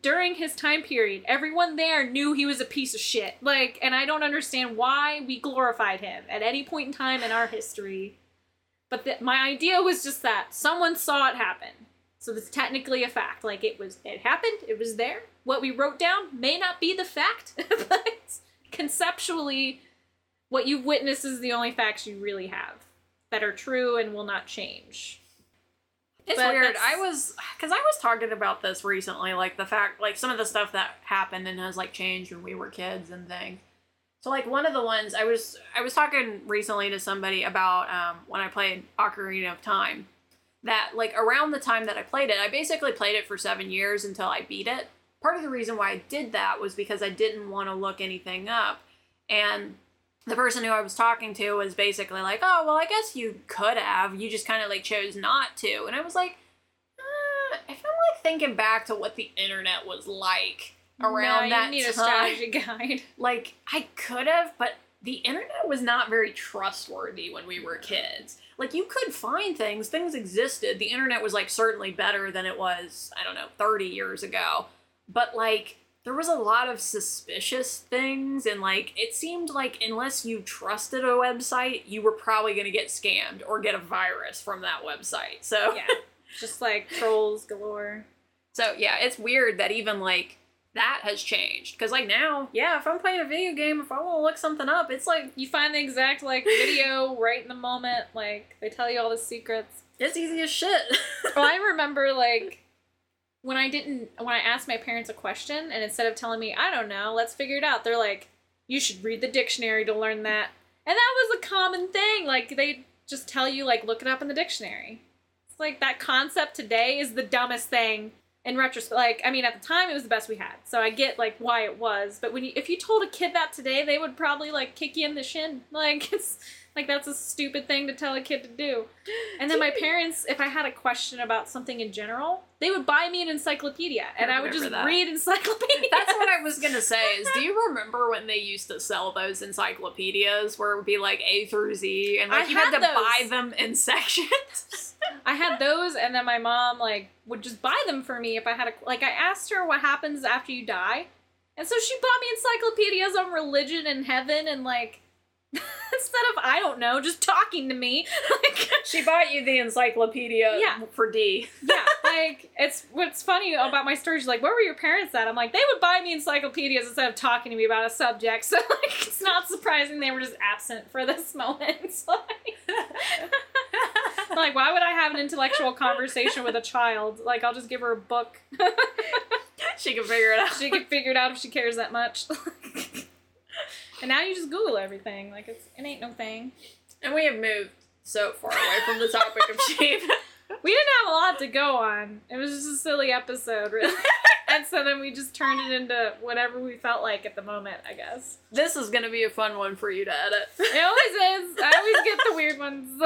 during his time period, everyone there knew he was a piece of shit. Like, and I don't understand why we glorified him at any point in time in our history. But my idea was just that someone saw it happen. So it's technically a fact. Like, it happened, it was there. What we wrote down may not be the fact, but conceptually, what you've witnessed is the only facts you really have that are true and will not change. It's weird. Because I was talking about this recently, like, the fact, like, some of the stuff that happened and has, like, changed when we were kids and things. So, like, one of the ones, I was talking recently to somebody about when I played Ocarina of Time, that, like, around the time that I played it, I basically played it for 7 years until I beat it. Part of the reason why I did that was because I didn't want to look anything up, and the person who I was talking to was basically like, oh, well, I guess you could have. You just kind of, like, chose not to. And I was like, if I'm, like, thinking back to what the internet was like around that time. No, you need a strategy guide. Like, I could have, but the internet was not very trustworthy when we were kids. Like, you could find things. Things existed. The internet was, like, certainly better than it was, I don't know, 30 years ago. but like there was a lot of suspicious things, and like it seemed like unless you trusted a website, you were probably gonna get scammed or get a virus from that website. So yeah, just like trolls galore. So yeah, it's weird that even like that has changed, because like now, yeah, if I'm playing a video game, if I want to look something up, it's like you find the exact like video right in the moment. Like they tell you all the secrets. It's easy as shit. Well, I remember like when I asked my parents a question, and instead of telling me, I don't know, let's figure it out, they're like, you should read the dictionary to learn that. And that was a common thing. Like, they just tell you, like, look it up in the dictionary. It's like, that concept today is the dumbest thing in retrospect. Like, I mean, at the time, it was the best we had. So I get, like, why it was. But if you told a kid that today, they would probably, like, kick you in the shin. Like, it's... like, that's a stupid thing to tell a kid to do. And then my parents, if I had a question about something in general, they would buy me an encyclopedia, and I would just read encyclopedias. That's what I was going to say is, do you remember when they used to sell those encyclopedias where it would be, like, A through Z, and, like, you had to buy them in sections? I had those, and then my mom, like, would just buy them for me if I had a... Like, I asked her what happens after you die, and so she bought me encyclopedias on religion and heaven and, like... instead of, I don't know, just talking to me. Like, she bought you the encyclopedia for D. Yeah, like, it's what's funny about my story. She's like, where were your parents at? I'm like, they would buy me encyclopedias instead of talking to me about a subject. So, like, it's not surprising they were just absent for this moment. Like, why would I have an intellectual conversation with a child? Like, I'll just give her a book. She can figure it out. She can figure it out if she cares that much. And now you just Google everything. Like, it ain't no thing. And we have moved so far away from the topic of sheep. We didn't have a lot to go on. It was just a silly episode, really. And so then we just turned it into whatever we felt like at the moment, I guess. This is going to be a fun one for you to edit. It always is. I always get the weird ones.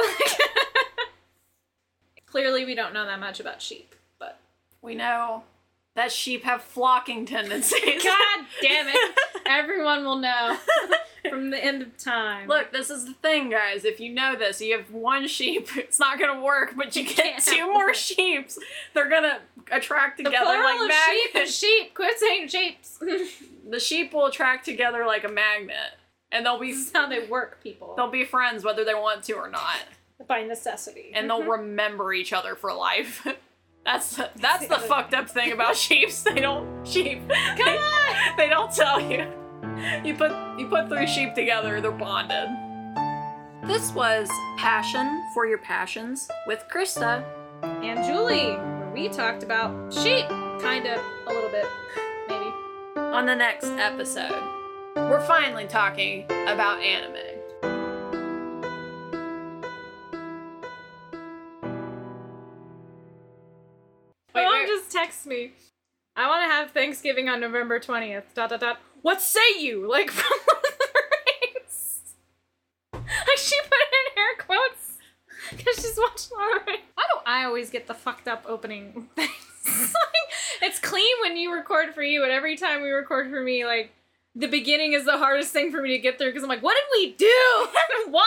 Clearly, we don't know that much about sheep, but we know that sheep have flocking tendencies. God damn it. Everyone will know from the end of time. Look, this is the thing, guys. If you know this, you have one sheep, it's not going to work, but you get two more sheep. They're going to attract together like magnets. Sheep is sheep. Quit saying sheeps. The sheep will attract together like a magnet. And they'll be... This is how they work, people. They'll be friends whether they want to or not. By necessity. And they'll remember each other for life. That's the fucked up thing about sheep. They don't sheep. Come on! They don't tell you. You put three sheep together, they're bonded. This was Passion for Your Passions with Krista and Julie, where we talked about sheep, kind of, a little bit, maybe. On the next episode, we're finally talking about anime. Text me. I want to have Thanksgiving on November 20th. ... What say you? Like, from the Rings. Like, she put it in air quotes because she's watched Lord of the Rings. Why do I always get the fucked up opening things? Like, it's clean when you record for you, and every time we record for me, like, the beginning is the hardest thing for me to get through because I'm like, what did we do? Why?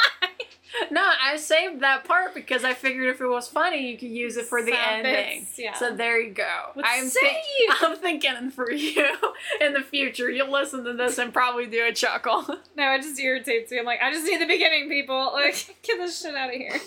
No, I saved that part because I figured if it was funny, you could use it for the ending. Yeah. So there you go. I'm thinking for you in the future. You'll listen to this and probably do a chuckle. No, it just irritates me. I'm like, I just need the beginning, people. Like, get this shit out of here.